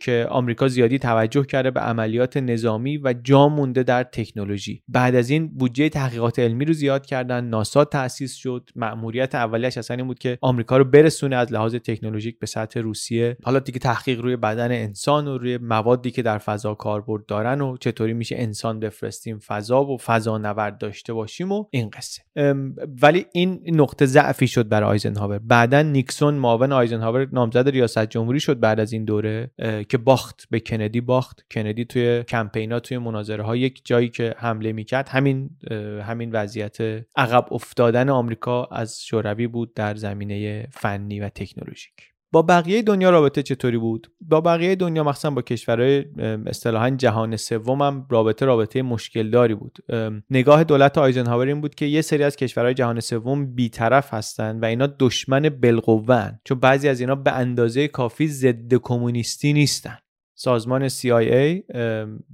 که آمریکا زیادی توجه کرده به عملیات نظامی و جا مونده در تکنولوژی. بعد از این بودجه تحقیقات علمی رو زیاد کردن. ناسا تأسیس شد. مأموریت اولیش اصلا این بود که آمریکا رو برسونه از لحاظ تکنولوژیک به سطح روسیه. حالا دیگه تحقیق روی بدن انسان و روی موادی که در فضا کاربرد دارن و چطوری میشه انسان بفرستیم فضا و فضانورد داشته باشیم و این قصه. ولی این نقطه ضعفی شد برای آیزنهاور. بعداً نیکسون معاون آیزنهاور نامزد ریاست جمهوری شد بعد از این دوره که باخت به کندی. کندی توی کمپینا، توی مناظره‌ها، یک جایی که حمله میکرد، همین وضعیت عقب افتادن آمریکا از شوروی بود در زمینه فنی و تکنولوژیک. با بقیه دنیا رابطه چطوری بود؟ با بقیه دنیا مخصوصا با کشورهای اصطلاحاً جهان سوم هم رابطه مشکل داری بود. نگاه دولت آیزنهاور این بود که یه سری از کشورهای جهان سوم بی‌طرف هستن و اینا دشمن بالقوه‌ن، چون بعضی از اینا به اندازه کافی ضد کمونیستی نیستن. سازمان CIA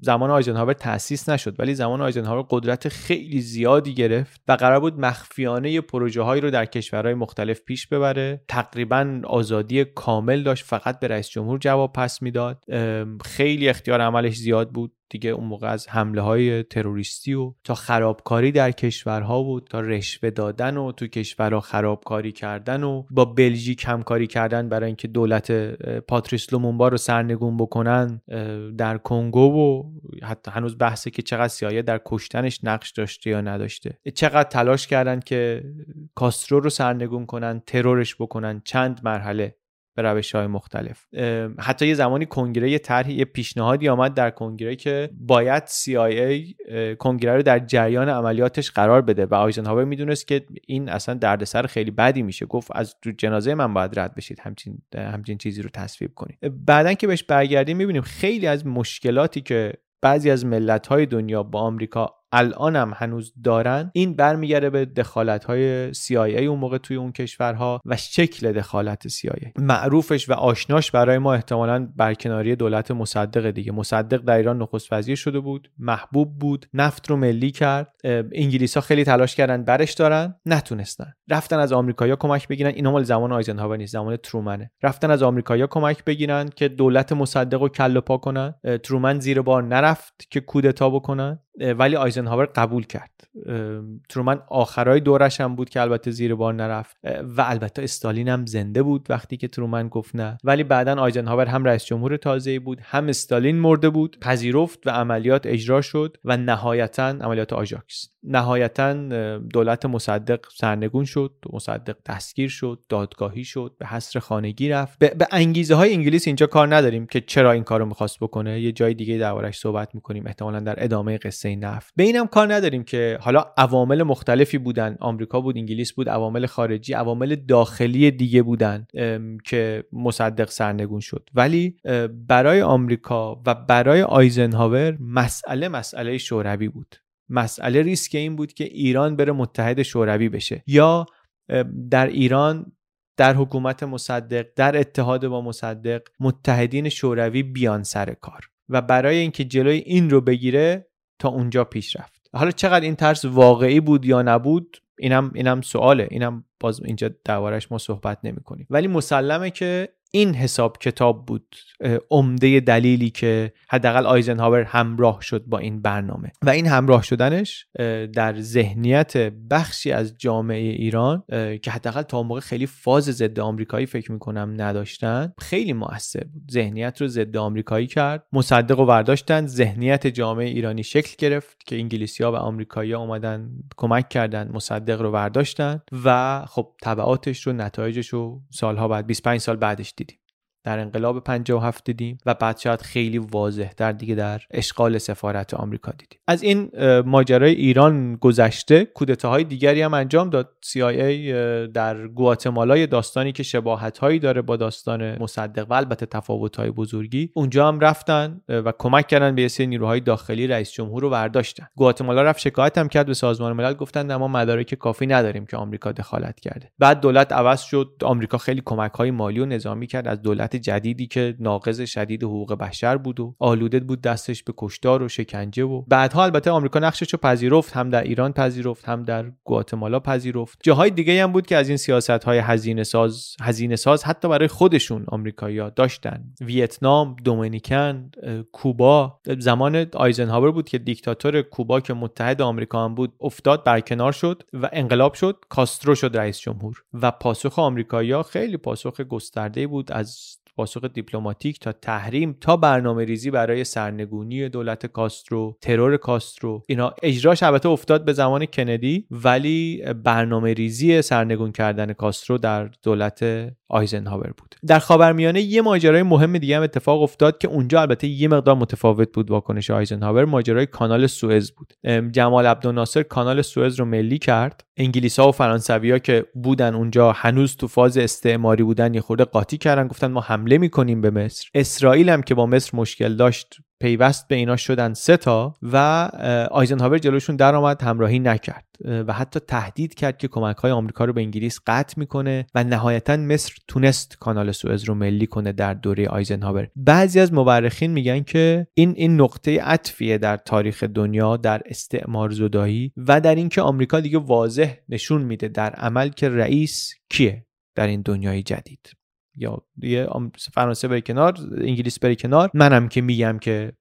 زمان آیزنهاور تأسیس نشد ولی زمان آیزنهاور قدرت خیلی زیادی گرفت و قرار بود مخفیانه پروژه‌هایی رو در کشورهای مختلف پیش ببره. تقریباً آزادی کامل داشت، فقط به رئیس جمهور جواب پس میداد. خیلی اختیار عملش زیاد بود دیگه. اون موقع از حمله‌های تروریستی و تا خرابکاری در کشورها و تا رشوه دادن و تو کشورها خرابکاری کردن و با بلژیک همکاری کردن برای اینکه دولت پاتریس لومونبا رو سرنگون بکنن در کنگو و حتی هنوز بحثه که چقدر سیاست در کشتنش نقش داشته یا نداشته. چقدر تلاش کردن که کاسترو رو سرنگون کنن، ترورش بکنن، چند مرحله به روش‌های مختلف. حتی یه زمانی کنگره یه طرحی، یه پیشنهادی آمد در کنگره که باید CIA کنگره رو در جریان عملیاتش قرار بده و آیزنهاور میدونست که این اصلا دردسر خیلی بدی میشه، گفت از جنازه من باید رد بشید، همچین چیزی رو تصویب کنید. بعدن که بهش برگردیم میبینیم خیلی از مشکلاتی که بعضی از ملت‌های دنیا با آمریکا الان هم هنوز دارن، این برمیگره به دخالت‌های CIA اون موقع توی اون کشورها و شکل دخالت CIA. معروفش و آشناش برای ما احتمالاً برکناری دولت مصدق دیگه. مصدق در ایران نخست وزیر شده بود، محبوب بود، نفت رو ملی کرد، انگلیس‌ها خیلی تلاش کردن برش دارن، نتونستن. رفتن از آمریکایی‌ها کمک بگیرن، این مال زمان آیزنهاور نیست، زمان ترومنه. رفتن از آمریکایی‌ها کمک بگیرن که دولت مصدق رو کله پا کنن. ترومن زیر بار نرفت که کودتا بکنن، ولی آیزنهاور قبول کرد. ترومن آخرای دورش هم بود که البته زیر بار نرفت و البته استالین هم زنده بود وقتی که ترومن گفت نه، ولی بعدن آیزنهاور هم رئیس جمهور تازه‌ای بود، هم استالین مرده بود، پذیرفت و عملیات اجرا شد و نهایتاً عملیات آژاکس، نهایتاً دولت مصدق سرنگون شد، مصدق دستگیر شد، دادگاهی شد، به حصر خانگی رفت. به انگیزه های انگلیس اینجا کار نداریم که چرا این کارو می‌خواست بکنه، یه جای دیگه دربارش صحبت می‌کنیم احتمالاً در ادامه قصه نفت. به اینم کار نداریم که حالا عوامل مختلفی بودن، آمریکا بود، انگلیس بود، عوامل خارجی، عوامل داخلی دیگه بودن که مصدق سرنگون شد. ولی برای آمریکا و برای آیزنهاور مسئله شوروی بود. مسئله ریسک این بود که ایران بره متحد شوروی بشه یا در ایران در حکومت مصدق، در اتحاد با مصدق، متحدین شوروی بیان سر کار و برای اینکه جلوی این رو بگیره تا اونجا پیش رفت. حالا چقدر این ترس واقعی بود یا نبود، اینم سواله، اینم باز اینجا دربارش ما صحبت نمی‌کنیم، ولی مسلمه که این حساب کتاب بود عمده دلیلی که حداقل آیزنهاور همراه شد با این برنامه و این همراه شدنش در ذهنیت بخشی از جامعه ایران که حداقل تا اون موقع خیلی فاز ضد آمریکایی فکر می‌کنم نداشتن، خیلی مؤثر بود. ذهنیت رو ضد آمریکایی کرد، مصدق رو برداشتن، ذهنیت جامعه ایرانی شکل گرفت که انگلیسی‌ها و آمریکایی‌ها اومدن کمک کردن، مصدق رو برداشتن و خب تبعاتش رو، نتایجش رو سال‌ها بعد 25 سال بعدش دیدیم. در انقلاب 57 دیدیم و بعد شاید خیلی واضح در دیگه در اشغال سفارت آمریکا دیدیم. از این ماجرای ایران گذشته کودتاهای دیگری هم انجام داد. CIA در گواتمالا داستانی که شباهت‌هایی داره با داستان مصدق و البته تفاوت‌های بزرگی، اونجا هم رفتن و کمک کردن به سری نیروهای داخلی، رئیس جمهور رو برداشتن. گواتمالا رفت شکایت هم کرد به سازمان ملل، گفتن ما مدارک کافی نداریم که آمریکا دخالت کرده. بعد دولت عوض شد، آمریکا خیلی کمک‌های مالی و نظامی کرد از دولت جدیدی که ناقض شدید حقوق بشر بود و آلوده بود دستش به کشتار و شکنجه و بعدها البته آمریکا نقشش رو پذیرفت، هم در ایران پذیرفت، هم در گواتمالا پذیرفت. جاهای دیگه هم بود که از این سیاست‌های هزینه‌ساز حتی برای خودشون آمریکایی‌ها داشتن. ویتنام، دومینیکن، کوبا. زمان آیزنهاور بود که دیکتاتور کوبا که متحد آمریکا هم بود افتاد، برکنار شد و انقلاب شد، کاسترو شد رئیس جمهور و پاسخ آمریکایی‌ها خیلی پاسخ گسترده‌ای بود، از پاسخ دیپلماتیک تا تحریم تا برنامه‌ریزی برای سرنگونی دولت کاسترو، ترور کاسترو. اینا اجراش البته افتاد به زمان کندی، ولی برنامه‌ریزی سرنگون کردن کاسترو در دولت آیزنهاور بود. در خاورمیانه یه ماجرای مهم دیگه هم اتفاق افتاد که اونجا البته یه مقدار متفاوت بود واکنش آیزنهاور، ماجرای کانال سوئز بود. جمال عبدالناصر کانال سوئز رو ملی کرد. انگلیس‌ها و فرانسوی‌ها که بودن اونجا هنوز تو فاز استعماری بودن یه خورده قاطی کردن، گفتن ما حمله می‌کنیم به مصر. اسرائیل هم که با مصر مشکل داشت پیوست به اینا شدن 3 و آیزنهاور جلوشون درآمد، همراهی نکرد و حتی تهدید کرد که کمک‌های آمریکا رو به انگلیس قطع می‌کنه و نهایتاً مصر تونست کانال سوئز رو ملی کنه در دوره آیزنهاور. بعضی از مورخین میگن که این نقطه عطفیه در تاریخ دنیا، در استعمارزدایی و در اینکه آمریکا دیگه واضح نشون میده در عمل که رئیس کیه در این دنیای جدید. یا دیگه فرانسه بری کنار، انگلیس بری کنار، منم که میگم که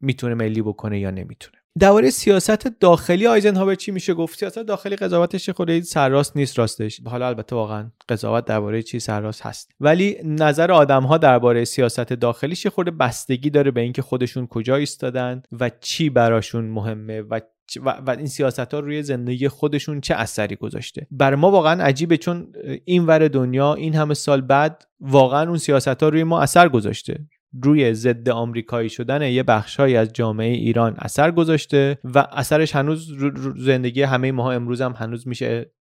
میتونه ملی بکنه یا نمیتونه. درباره سیاست داخلی آیزنهاور چی میشه گفت؟ سیاست داخلی قضاوتش خیلی سرراست نیست راستش. حالا البته واقعا قضاوت درباره چی سرراست هست، ولی نظر آدم‌ها درباره سیاست داخلیش خیلی بستگی داره به اینکه خودشون کجا ایستادن و چی براشون مهمه و و این سیاست‌ها روی زندگی خودشون چه اثری گذاشته. بر ما واقعا عجیبه، چون این ور دنیا این همه سال بعد واقعا اون سیاست‌ها روی ما اثر گذاشته، روی ضد آمریکایی شدن یه بخش‌هایی از جامعه ایران اثر گذاشته و اثرش هنوز رو زندگی همه ماها امروز هم هنوز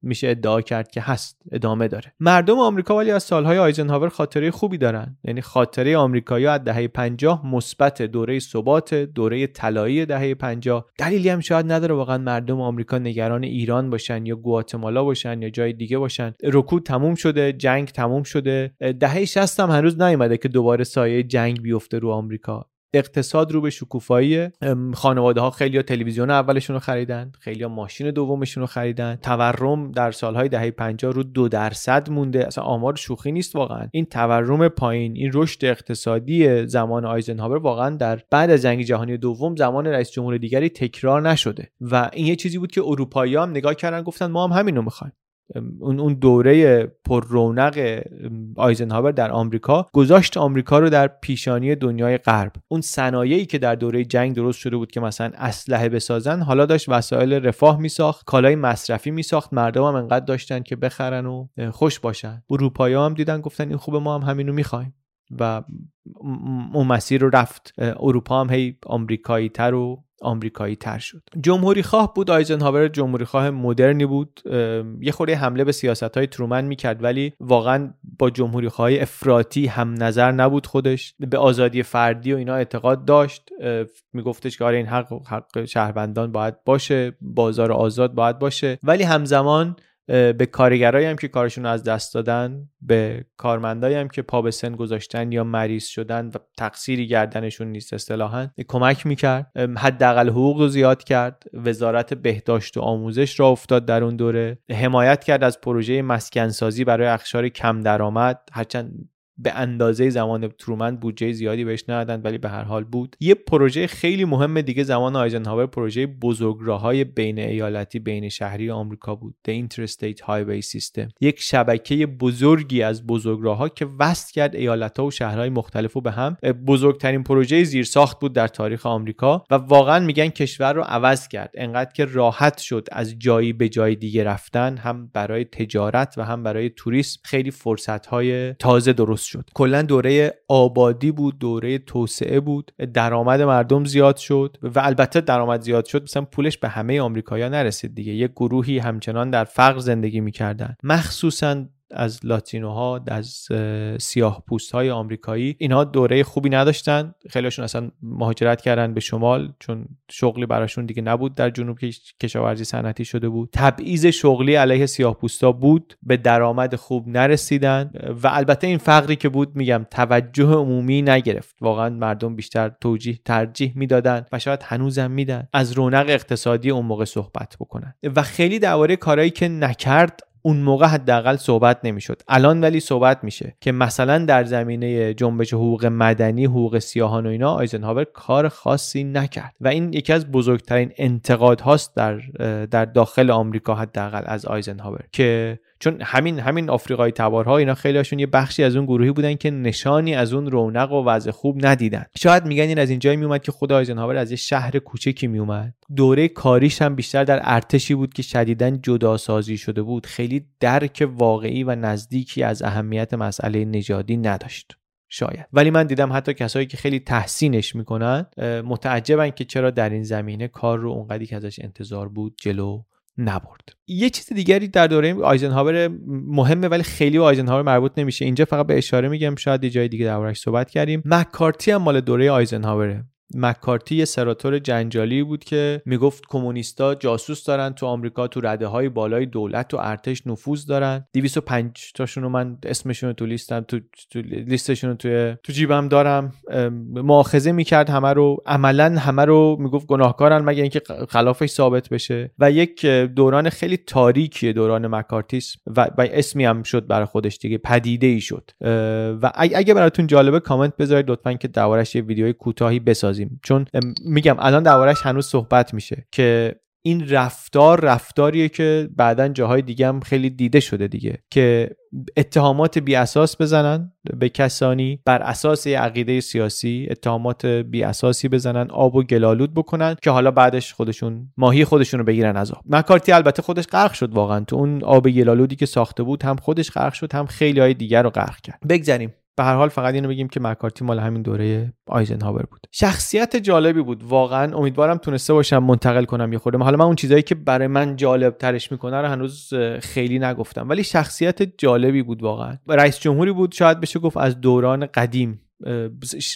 میشه ادعا کرد که هست، ادامه داره. مردم آمریکا ولی از سالهای آیزنهاور خاطره خوبی دارن، یعنی خاطره آمریکایی‌ها از دهه 50 مثبت، دوره ثبات، دوره طلایی دهه 50. دلیلی هم شاید نداره واقعا مردم آمریکا نگران ایران باشن یا گواتمالا باشن یا جای دیگه باشن. رکود تموم شده، جنگ تموم شده. دهه 60 هم هنوز نیومده که دوباره سایه جنگ بیفته رو آمریکا. اقتصاد رو به شکوفایی، خانواده‌ها خیلی‌ها تلویزیون اولشون رو خریدن، خیلی‌ها ماشین دومشون رو خریدن. تورم در سالهای دهه 50 رو 2% مونده، اصلا آمار شوخی نیست واقعا. این تورم پایین، این رشد اقتصادی زمان آیزنهاور واقعا در بعد از جنگ جهانی دوم زمان رئیس جمهور دیگری تکرار نشده و این یه چیزی بود که اروپایی‌ها هم نگاه کردن گفتن ما هم همین رو می‌خوایم. اون دوره پر رونق آیزنهاور در آمریکا گذاشت آمریکا رو در پیشانی دنیای غرب. اون صنایعی که در دوره جنگ درست شده بود که مثلا اسلحه بسازن، حالا داشت وسایل رفاه میساخت، کالای مصرفی میساخت، مردم هم انقدر داشتن که بخرن و خوش باشن. اروپایی‌ها هم دیدن گفتن این خوبه، ما هم همینو میخوایم و اون مسیر رو رفت. اروپا هم هی آمریکایی‌تر و آمریکایی تر شد. جمهوری خواه بود آیزنهاور، جمهوری خواه مدرنی بود، یه خورده حمله به سیاست‌های ترومن میکرد ولی واقعا با جمهوری خواه افراطی هم نظر نبود. خودش به آزادی فردی و اینا اعتقاد داشت، میگفتش که آره این حق شهروندان باید باشه، بازار آزاد باید باشه، ولی همزمان به کارگرایی هم که کارشون از دست دادن، به کارمندایی هم که پا به سن گذاشتن یا مریض شدن و تقصیری گردنشون نیست اصطلاحاً کمک میکرد. حداقل حقوق رو زیاد کرد، وزارت بهداشت و آموزش را افتاد در اون دوره، حمایت کرد از پروژه مسکنسازی برای اقشار کم درآمد، هرچند به اندازه زمان ترومن بودجه زیادی بهش ندادند ولی به هر حال بود. یه پروژه خیلی مهم دیگه زمان آیزنهاور پروژه بزرگراه‌های بین ایالتی بین شهری آمریکا بود، The Interstate Highway System، یک شبکه بزرگی از بزرگراه‌ها که وصل کرد ایالت‌ها و شهرهای مختلفو به هم. بزرگترین پروژه زیرساخت بود در تاریخ آمریکا و واقعا میگن کشور رو عوض کرد، انقدر که راحت شد از جایی به جای دیگه رفتن، هم برای تجارت و هم برای توریسم خیلی فرصت‌های تازه درست شد. کلا دوره آبادی بود، دوره توسعه بود، درآمد مردم زیاد شد و البته درآمد زیاد شد مثلا پولش به همه آمریکایی‌ها نرسید دیگه، یک گروهی همچنان در فقر زندگی می‌کردن، مخصوصاً از لاتینوها، از سیاه‌پوست‌های آمریکایی. اینها دوره خوبی نداشتن، خیلیشون اصلا مهاجرت کردن به شمال چون شغلی براشون دیگه نبود در جنوب که کشاورزی صنعتی شده بود. تبعیض شغلی علیه سیاه‌پوستا بود، به درآمد خوب نرسیدن و البته این فقری که بود میگم توجه عمومی نگرفت، واقعا مردم بیشتر ترجیح میدادن و شاید هنوزم میدن از رونق اقتصادی اون موقع صحبت بکنن و خیلی درباره کارهایی که نکرد اون موقع حداقل صحبت نمیشد. الان ولی صحبت میشه که مثلا در زمینه جنبش حقوق مدنی، حقوق سیاهان و اینا آیزنهاور کار خاصی نکرد و این یکی از بزرگترین انتقادهاست در داخل آمریکا حداقل از آیزنهاور، که چون همین آفریقای تبارها اینا خیلی‌هاشون یه بخشی از اون گروهی بودن که نشانی از اون رونق و وضع خوب ندیدن. شاید میگن این از اینجایی میومد که خود آیزنهاور از یه شهر کوچکی میومد، دوره کاریش هم بیشتر در ارتشی بود که شدیداً جداسازی شده بود، خیلی درک واقعی و نزدیکی از اهمیت مسئله نژادی نداشت شاید. ولی من دیدم حتی کسایی که خیلی تحسینش میکنن متعجبن که چرا در این زمینه کار رو اونقدری که ازش انتظار بود جلو نبرد. یه چیز دیگری در دوره آیزنهاور مهمه ولی خیلی به آیزنهاور مربوط نمیشه، اینجا فقط به اشاره میگم، شاید یه جای دیگه دربارش صحبت کردیم. مکارتی هم مال دوره آیزنهاوره. مکارتی یه سناتور جنجالی بود که میگفت کمونیستا جاسوس دارن تو آمریکا، تو رده‌های بالای دولت و ارتش نفوذ دارن. 205 تاشون رو من اسمشون رو تو لیستم تو لیستشون رو تو جیبم دارم. مؤاخذه میکرد همه رو، عملا همه رو میگفت گناهکارن مگر اینکه خلافش ثابت بشه و یک دوران خیلی تاریکی دوران مکارتیس و اسمی هم شد برای خودش دیگه، پدیده‌ای شد و اگه براتون جالبه کامنت بذارید لطفاً که دربارش یه ویدیوی کوتاهی بسازید، چون میگم الان دربارش هنوز صحبت میشه که این رفتاریه که بعدن جاهای دیگه هم خیلی دیده شده دیگه، که اتهامات بی اساس بزنن به کسانی بر اساس عقیده سیاسی، اتهامات بی اساسی بزنن، آب و گلالود بکنن که حالا بعدش خودشون ماهی خودشون رو بگیرن از آب. مکارتی البته خودش غرق شد واقعا تو اون آب گلالودی که ساخته بود، هم خودش غرق شد هم خیلی‌های دیگر رو غرق کرد. بگذریم، به هر حال فقط اینو بگیم که مکارتی مال همین دوره آیزنهاور بود. شخصیت جالبی بود واقعا، امیدوارم تونسته باشم منتقل کنم یه خورده. حالا من اون چیزایی که برای من جالب ترش میکنه رو هنوز خیلی نگفتم، ولی شخصیت جالبی بود واقعا. رئیس جمهوری بود، شاید بشه گفت از دوران قدیم،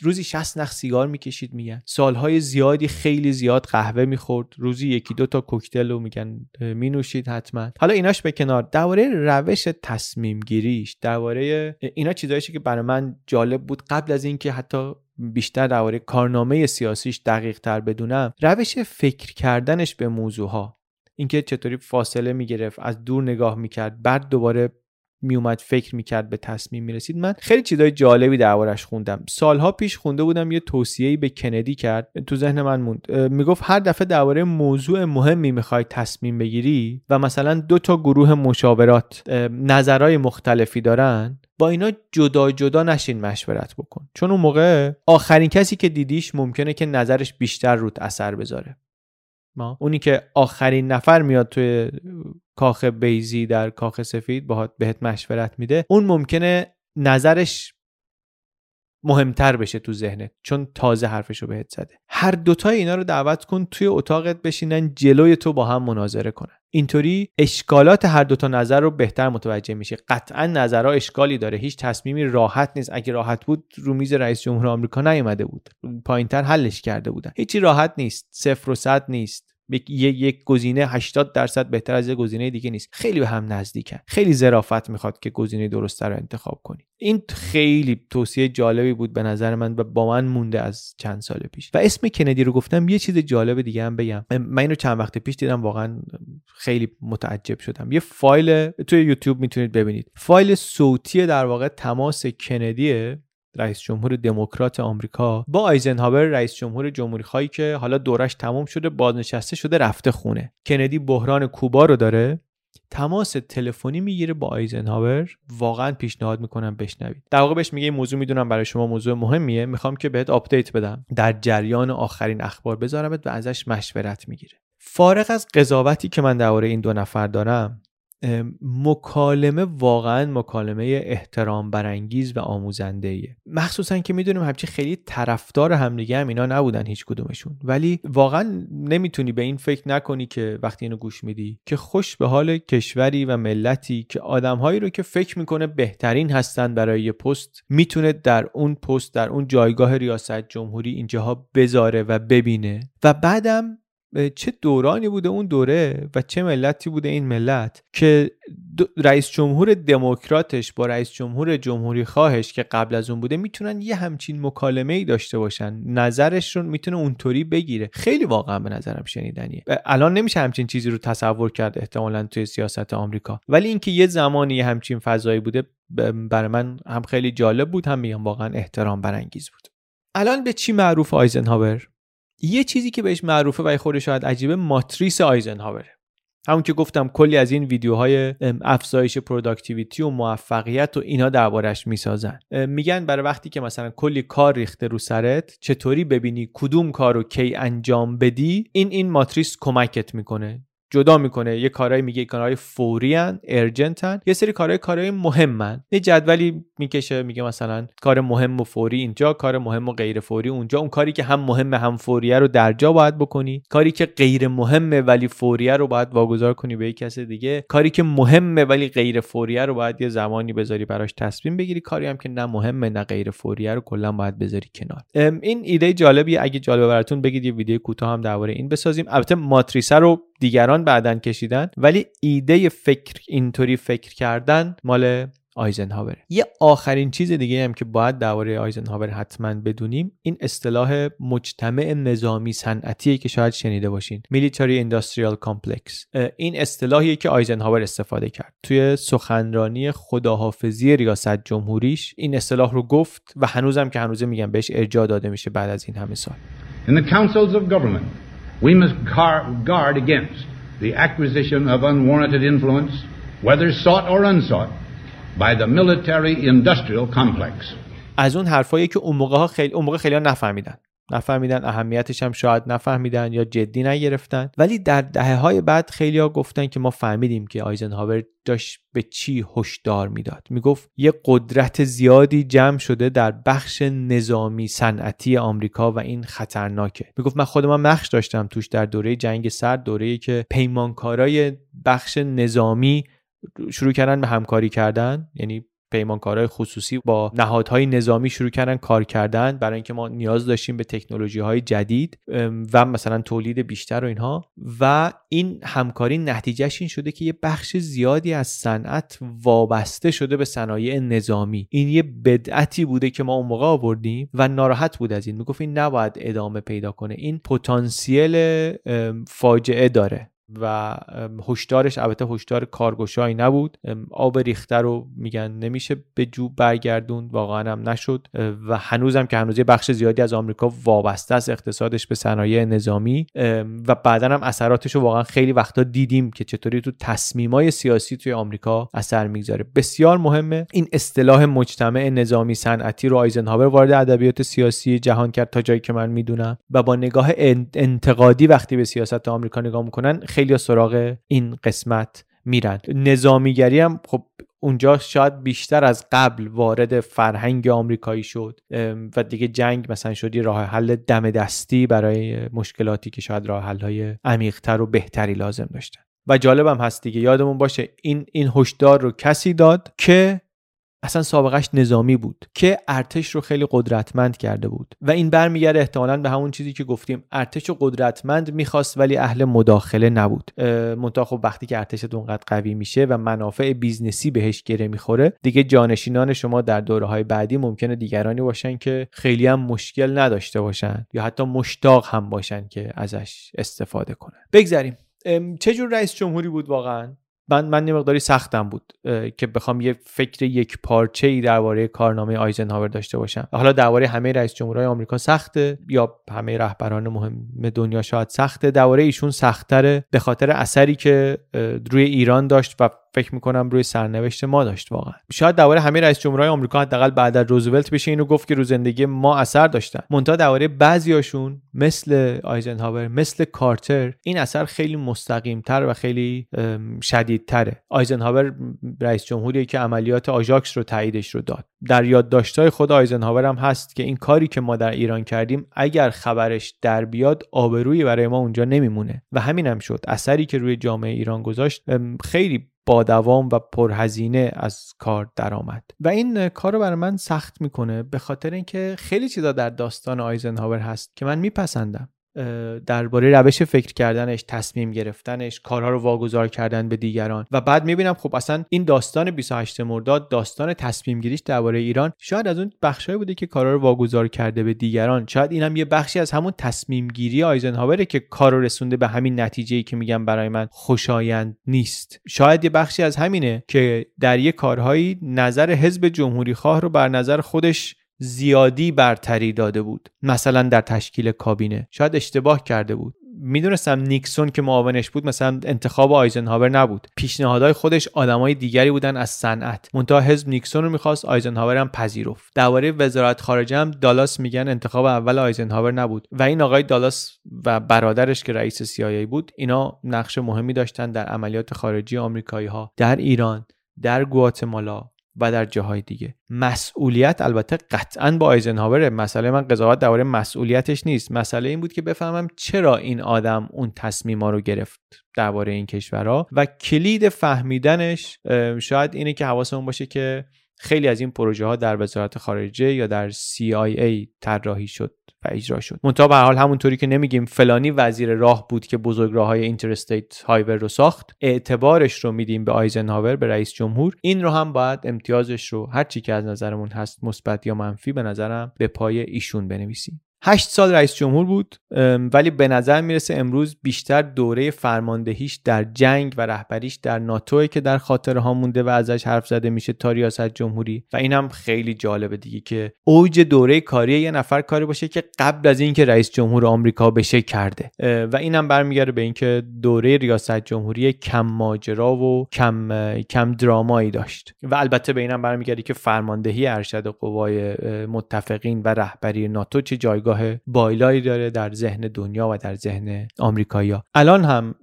روزی 60 نخ سیگار میکشید میگن، سالهای زیادی خیلی زیاد قهوه میخورد، روزی یکی دو تا کوکتل رو میگن مینوشید حتما. حالا ایناش به کنار، درباره روش تصمیم گیریش، درباره اینا چیزایشه که برای من جالب بود. قبل از اینکه حتی بیشتر درباره کارنامه سیاسیش دقیق تر بدونم، روش فکر کردنش به موضوعها، اینکه چطوری فاصله میگرفت، از دور نگاه میکرد، بعد دوباره میومد فکر میکرد، به تصمیم میرسید. من خیلی چیزای جالبی دربارش خوندم. سالها پیش خونده بودم یه توصیه‌ای به کندی کرد، تو ذهن من موند. میگفت هر دفعه درباره موضوع مهمی میخوای تصمیم بگیری و مثلا 2 تا گروه مشاورات نظرهای مختلفی دارن، با اینا جدا جدا نشین مشورت بکن، چون اون موقع آخرین کسی که دیدیش ممکنه که نظرش بیشتر روت اثر بذاره. ما اونی که آخرین نفر میاد توی کاخ بیزی در کاخ سفید باهات بهت مشورت میده، اون ممکنه نظرش مهمتر بشه تو ذهنت، چون تازه حرفشو بهت زده. هر دوتای اینا رو دعوت کن توی اتاقت بشینن جلوی تو با هم مناظره کنن، اینطوری اشکالات هر دوتا نظر رو بهتر متوجه میشه. قطعا نظرها اشکالی داره، هیچ تصمیمی راحت نیست. اگه راحت بود رو میز رئیس جمهور آمریکا نیومده بود، پایینتر حلش کرده بودن. هیچی راحت نیست، 0 و 100 نیست، یک گزینه 80% بهتر از یک گزینه دیگه نیست، خیلی به هم نزدیکن، خیلی ظرافت میخواد که گزینه درست رو انتخاب کنی. این خیلی توصیه جالبی بود به نظر من و با من مونده از چند سال پیش. و اسم کندی رو گفتم، یه چیز جالب دیگه هم بگم، من اینو چند وقت پیش دیدم واقعا خیلی متعجب شدم. یه فایل توی یوتیوب میتونید ببینید، فایل صوتی در واقع تماس کندی رئیس جمهور دموکرات آمریکا با آیزنهاور رئیس جمهور جمهوری خواهی که حالا دورش تمام شده، بازنشسته شده، رفته خونه. کندی بحران کوبا رو داره، تماس تلفنی میگیره با آیزنهاور. واقعا پیشنهاد میکنم بشنوید. در واقع بهش میگه این موضوع میدونم برای شما موضوع مهمیه، میخوام که بهت آپدیت بدم، در جریان آخرین اخبار بذارمت و ازش مشورت میگیره. فارغ از قضاوتی که من درباره این دو نفر دارم، مکالمه واقعا مکالمه احترام برانگیز و آموزنده ایه، مخصوصا که میدونیم همچی خیلی طرفدار همدیگه هم اینا نبودن هیچ کدومشون، ولی واقعا نمیتونی به این فکر نکنی که وقتی اینو گوش میدی که خوش به حال کشوری و ملتی که آدمهایی رو که فکر میکنه بهترین هستن برای یه پست میتونه در اون پست، در اون جایگاه ریاست جمهوری اینجاها بذاره و ببینه. و بعدم چه دورانی بوده اون دوره و چه ملتی بوده این ملت که رئیس جمهور دموکراتش با رئیس جمهور جمهوری خواهش که قبل از اون بوده میتونن یه همچین مکالمه‌ای داشته باشن، نظرش رو میتونه اونطوری بگیره. خیلی واقعا به نظرم شنیدنیه. الان نمیشه همچین چیزی رو تصور کرد احتمالاً توی سیاست آمریکا، ولی اینکه یه زمانی همچین فضایی بوده برای من هم خیلی جالب بود، هم میگم واقعا احترام برانگیز بود. الان به چی معروف آیزنهاور؟ یه چیزی که بهش معروفه و خود شاید عجیبه، ماتریس آیزنهاوره. همون که گفتم کلی از این ویدیوهای افزایش پروداکتیویتی و موفقیت و اینا دربارش میسازن. میگن برای وقتی که مثلا کلی کار ریخته رو سرت، چطوری ببینی کدوم کارو کی انجام بدی، این ماتریس کمکت میکنه، جدا میکنه. یه کارایی میگه کارهای فورین، ارجنتن، یه سری کارهای مهمن. یه جدولی میکشه میگه مثلا کار مهم و فوری اینجا، کار مهم و غیر فوری اونجا. اون کاری که هم مهمه هم فوریه رو در جا باید بکنی، کاری که غیر مهمه ولی فوریه رو باید واگذار کنی به کسی دیگه، کاری که مهمه ولی غیر فوریه رو باید یه زمانی بذاری براش تصمیم بگیری، کاری هم که نه مهمه نه غیر فوریه رو کلا باید بذاری کنار. این ایده جالبیه، اگه جالب براتون بگید یه ویدیو کوتاه هم درباره این بسازیم. البته ماتریس رو دیگران بعدن کشیدن، ولی ایده فکر اینطوری فکر کردن مال آیزنهاور. یه آخرین چیز دیگه هم که باید درباره آیزنهاور حتما بدونیم، این اصطلاح مجتمع نظامی صنعتیه که شاید شنیده باشین، Military Industrial Complex. این اصطلاحیه که آیزنهاور استفاده کرد توی سخنرانی خداحافظی ریاست جمهوریش. این اصطلاح رو گفت و هنوزم که هنوزه میگم بهش ارجاع داده میشه بعد از این همه سال. In the councils of government we must guard against the acquisition of unwarranted influence, whether sought or unsought, by the Military Industrial Complex. از اون حرفایی که اون موقع خیلی نفهمیدن، اهمیتش هم شاید نفهمیدن یا جدی نگرفتن، ولی در دهه‌های بعد خیلی‌ها گفتن که ما فهمیدیم که آیزنهاور داشت به چی هشدار میداد. میگفت یه قدرت زیادی جمع شده در بخش نظامی صنعتی آمریکا و این خطرناکه. میگفت من خودم نقش داشتم توش در دوره جنگ سرد، دوره‌ای که پیمانکارای بخش نظامی شروع کردن به همکاری کردن، یعنی پیمانکارهای خصوصی با نهادهای نظامی شروع کردن کار کردن برای اینکه ما نیاز داشتیم به تکنولوژی‌های جدید و مثلا تولید بیشتر و اینها، و این همکاری نتیجهش این شده که یه بخش زیادی از صنعت وابسته شده به صنایع نظامی. این یه بدعتی بوده که ما اون موقع آوردیم و ناراحت بود از این. میگفت این نباید ادامه پیدا کنه، این پتانسیل فاجعه داره. و هشدارش البته هشدار کارگشایی نبود، آب ریخته رو میگن نمیشه به جو برگردوند، واقعا هم نشد و هنوزم که هنوز بخش زیادی از آمریکا وابسته است اقتصادش به صنایع نظامی و بعدن هم اثراتش رو واقعا خیلی وقتا دیدیم که چطوری تو تصمیمای سیاسی توی آمریکا اثر میگذاره. بسیار مهمه. این اصطلاح مجتمع نظامی صنعتی رو آیزنهاور وارد ادبیات سیاسی جهان کرد تا جایی که من میدونم و با نگاه انتقادی وقتی به سیاست آمریکا نگاه میکنن خیلی سراغ این قسمت میرن. نظامیگری هم خب اونجا شاید بیشتر از قبل وارد فرهنگ آمریکایی شد و دیگه جنگ مثلا شد یه راه حل دم دستی برای مشکلاتی که شاید راه حل‌های عمیق‌تر و بهتری لازم داشتن. و جالبم هست دیگه، یادمون باشه این هشدار رو کسی داد که اصلا سابقش نظامی بود، که ارتش رو خیلی قدرتمند کرده بود و این برمیگرده احتمالاً به همون چیزی که گفتیم، ارتش رو قدرتمند میخواست ولی اهل مداخله نبود. منتها خب وقتی که ارتش اونقدر قوی میشه و منافع بیزنسی بهش گره میخوره دیگه، جانشینان شما در دوره‌های بعدی ممکنه دیگرانی باشن که خیلی هم مشکل نداشته باشن یا حتی مشتاق هم باشن که ازش استفاده کنن. بگذریم. چه جور رئیس جمهوری بود واقعاً؟ من یه مقداری سختم بود که بخوام یه فکر یک پارچه‌ای درباره کارنامه آیزنهاور داشته باشم. حالا درباره همه رئیس جمهورهای آمریکا سخته یا همه رهبران مهم دنیا شاید سخته، درباره ایشون سخت‌تره به خاطر اثری که روی ایران داشت و فکر می‌کنم روی سرنوشت ما داشت واقعا. شاید درباره همه رئیس جمهورهای آمریکا حداقل بعد از روزولت بشه اینو گفت که رو زندگی ما اثر داشتن. منتها درباره بعضیاشون مثل آیزنهاور، مثل کارتر، این اثر خیلی مستقیم‌تر و خیلی شدیدتره. آیزنهاور رئیس جمهوریه که عملیات آژاکس رو تاییدش رو داد. در یادداشت‌های خود آیزنهاور هم هست که این کاری که ما در ایران کردیم اگر خبرش در بیاد آبرویی برای ما اونجا نمیمونه و همینم شد. اثری که روی جامعه ایران گذاشت خیلی با دوام و پرهزینه از کار درآمد و این کار رو برای من سخت میکنه به خاطر اینکه خیلی چیزا در داستان آیزنهاور هست که من میپسندم، درباره روش فکر کردنش، تصمیم گرفتنش، کارها رو واگذار کردن به دیگران و بعد میبینم خب اصلا این داستان 28 مرداد، داستان تصمیم گیریش درباره ایران شاید از اون بخشایی بوده که کارها رو واگذار کرده به دیگران. شاید اینم یه بخشی از همون تصمیم گیری آیزنهاوره که کارو رسونده به همین نتیجه‌ای که میگم برای من خوشایند نیست. شاید یه بخشی از همینه که در یه کارهایی نظر حزب جمهوری‌خواه رو بر نظر خودش زیادی برتری داده بود، مثلا در تشکیل کابینه شاید اشتباه کرده بود. میدونستم نیکسون که معاونش بود مثلا انتخاب آیزنهاور نبود، پیشنهادهای خودش آدمای دیگری بودن از صنعت، منتها حزب نیکسون رو می‌خواست، آیزنهاور هم پذیرفت. درباره وزارت خارجه هم دالاس میگن انتخاب اول آیزنهاور نبود و این آقای دالاس و برادرش که رئیس CIA بود اینا نقش مهمی داشتن در عملیات خارجی آمریکایی‌ها در ایران، در گواتمالا و در جاهای دیگه. مسئولیت البته قطعاً با آیزنهاوره، مسئله من قضاوت درباره مسئولیتش نیست، مسئله این بود که بفهمم چرا این آدم اون تصمیما رو گرفت درباره این کشورها و کلید فهمیدنش شاید اینه که حواسمون باشه که خیلی از این پروژه ها در وزارت خارجه یا در CIA طراحی شد و اجرا شد. منتها به هر حال همونطوری که نمیگیم فلانی وزیر راه بود که بزرگراه‌های اینترستیت هایوی رو ساخت، اعتبارش رو میدیم به آیزنهاور، به رئیس جمهور، این رو هم باید امتیازش رو هر چی که از نظرمون هست مثبت یا منفی به نظرم به پای ایشون بنویسیم. 8 سال رئیس جمهور بود، ولی به نظر میرسه امروز بیشتر دوره فرماندهیش در جنگ و رهبریش در ناتوه که در خاطرها مونده و ازش حرف زده میشه تا ریاست جمهوری. و این هم خیلی جالبه دیگه که اوج دوره کاری یه نفر کاری باشه که قبل از اینکه رئیس جمهور آمریکا بشه کرده. و این هم برمیگره به اینکه دوره ریاست جمهوری کم ماجرا و کم درامایی داشت. و البته به اینم برمیگره که فرماندهی ارشد قوای متفقین و رهبری ناتو چه جایگاه بالایی داره در ذهن دنیا و در ذهن آمریکایی‌ها. الان هم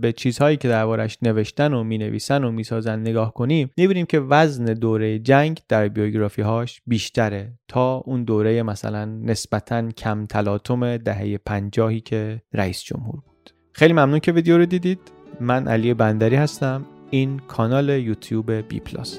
به چیزهایی که دربارش نوشتن و مینویسن و میسازن نگاه کنیم، می‌بینیم که وزن دوره جنگ در بیوگرافی‌هاش بیشتره تا اون دوره مثلا نسبتاً کم تلاطم دهه 50 که رئیس جمهور بود. خیلی ممنون که ویدیو رو دیدید. من علی بندری هستم. این کانال یوتیوب بی پلاس.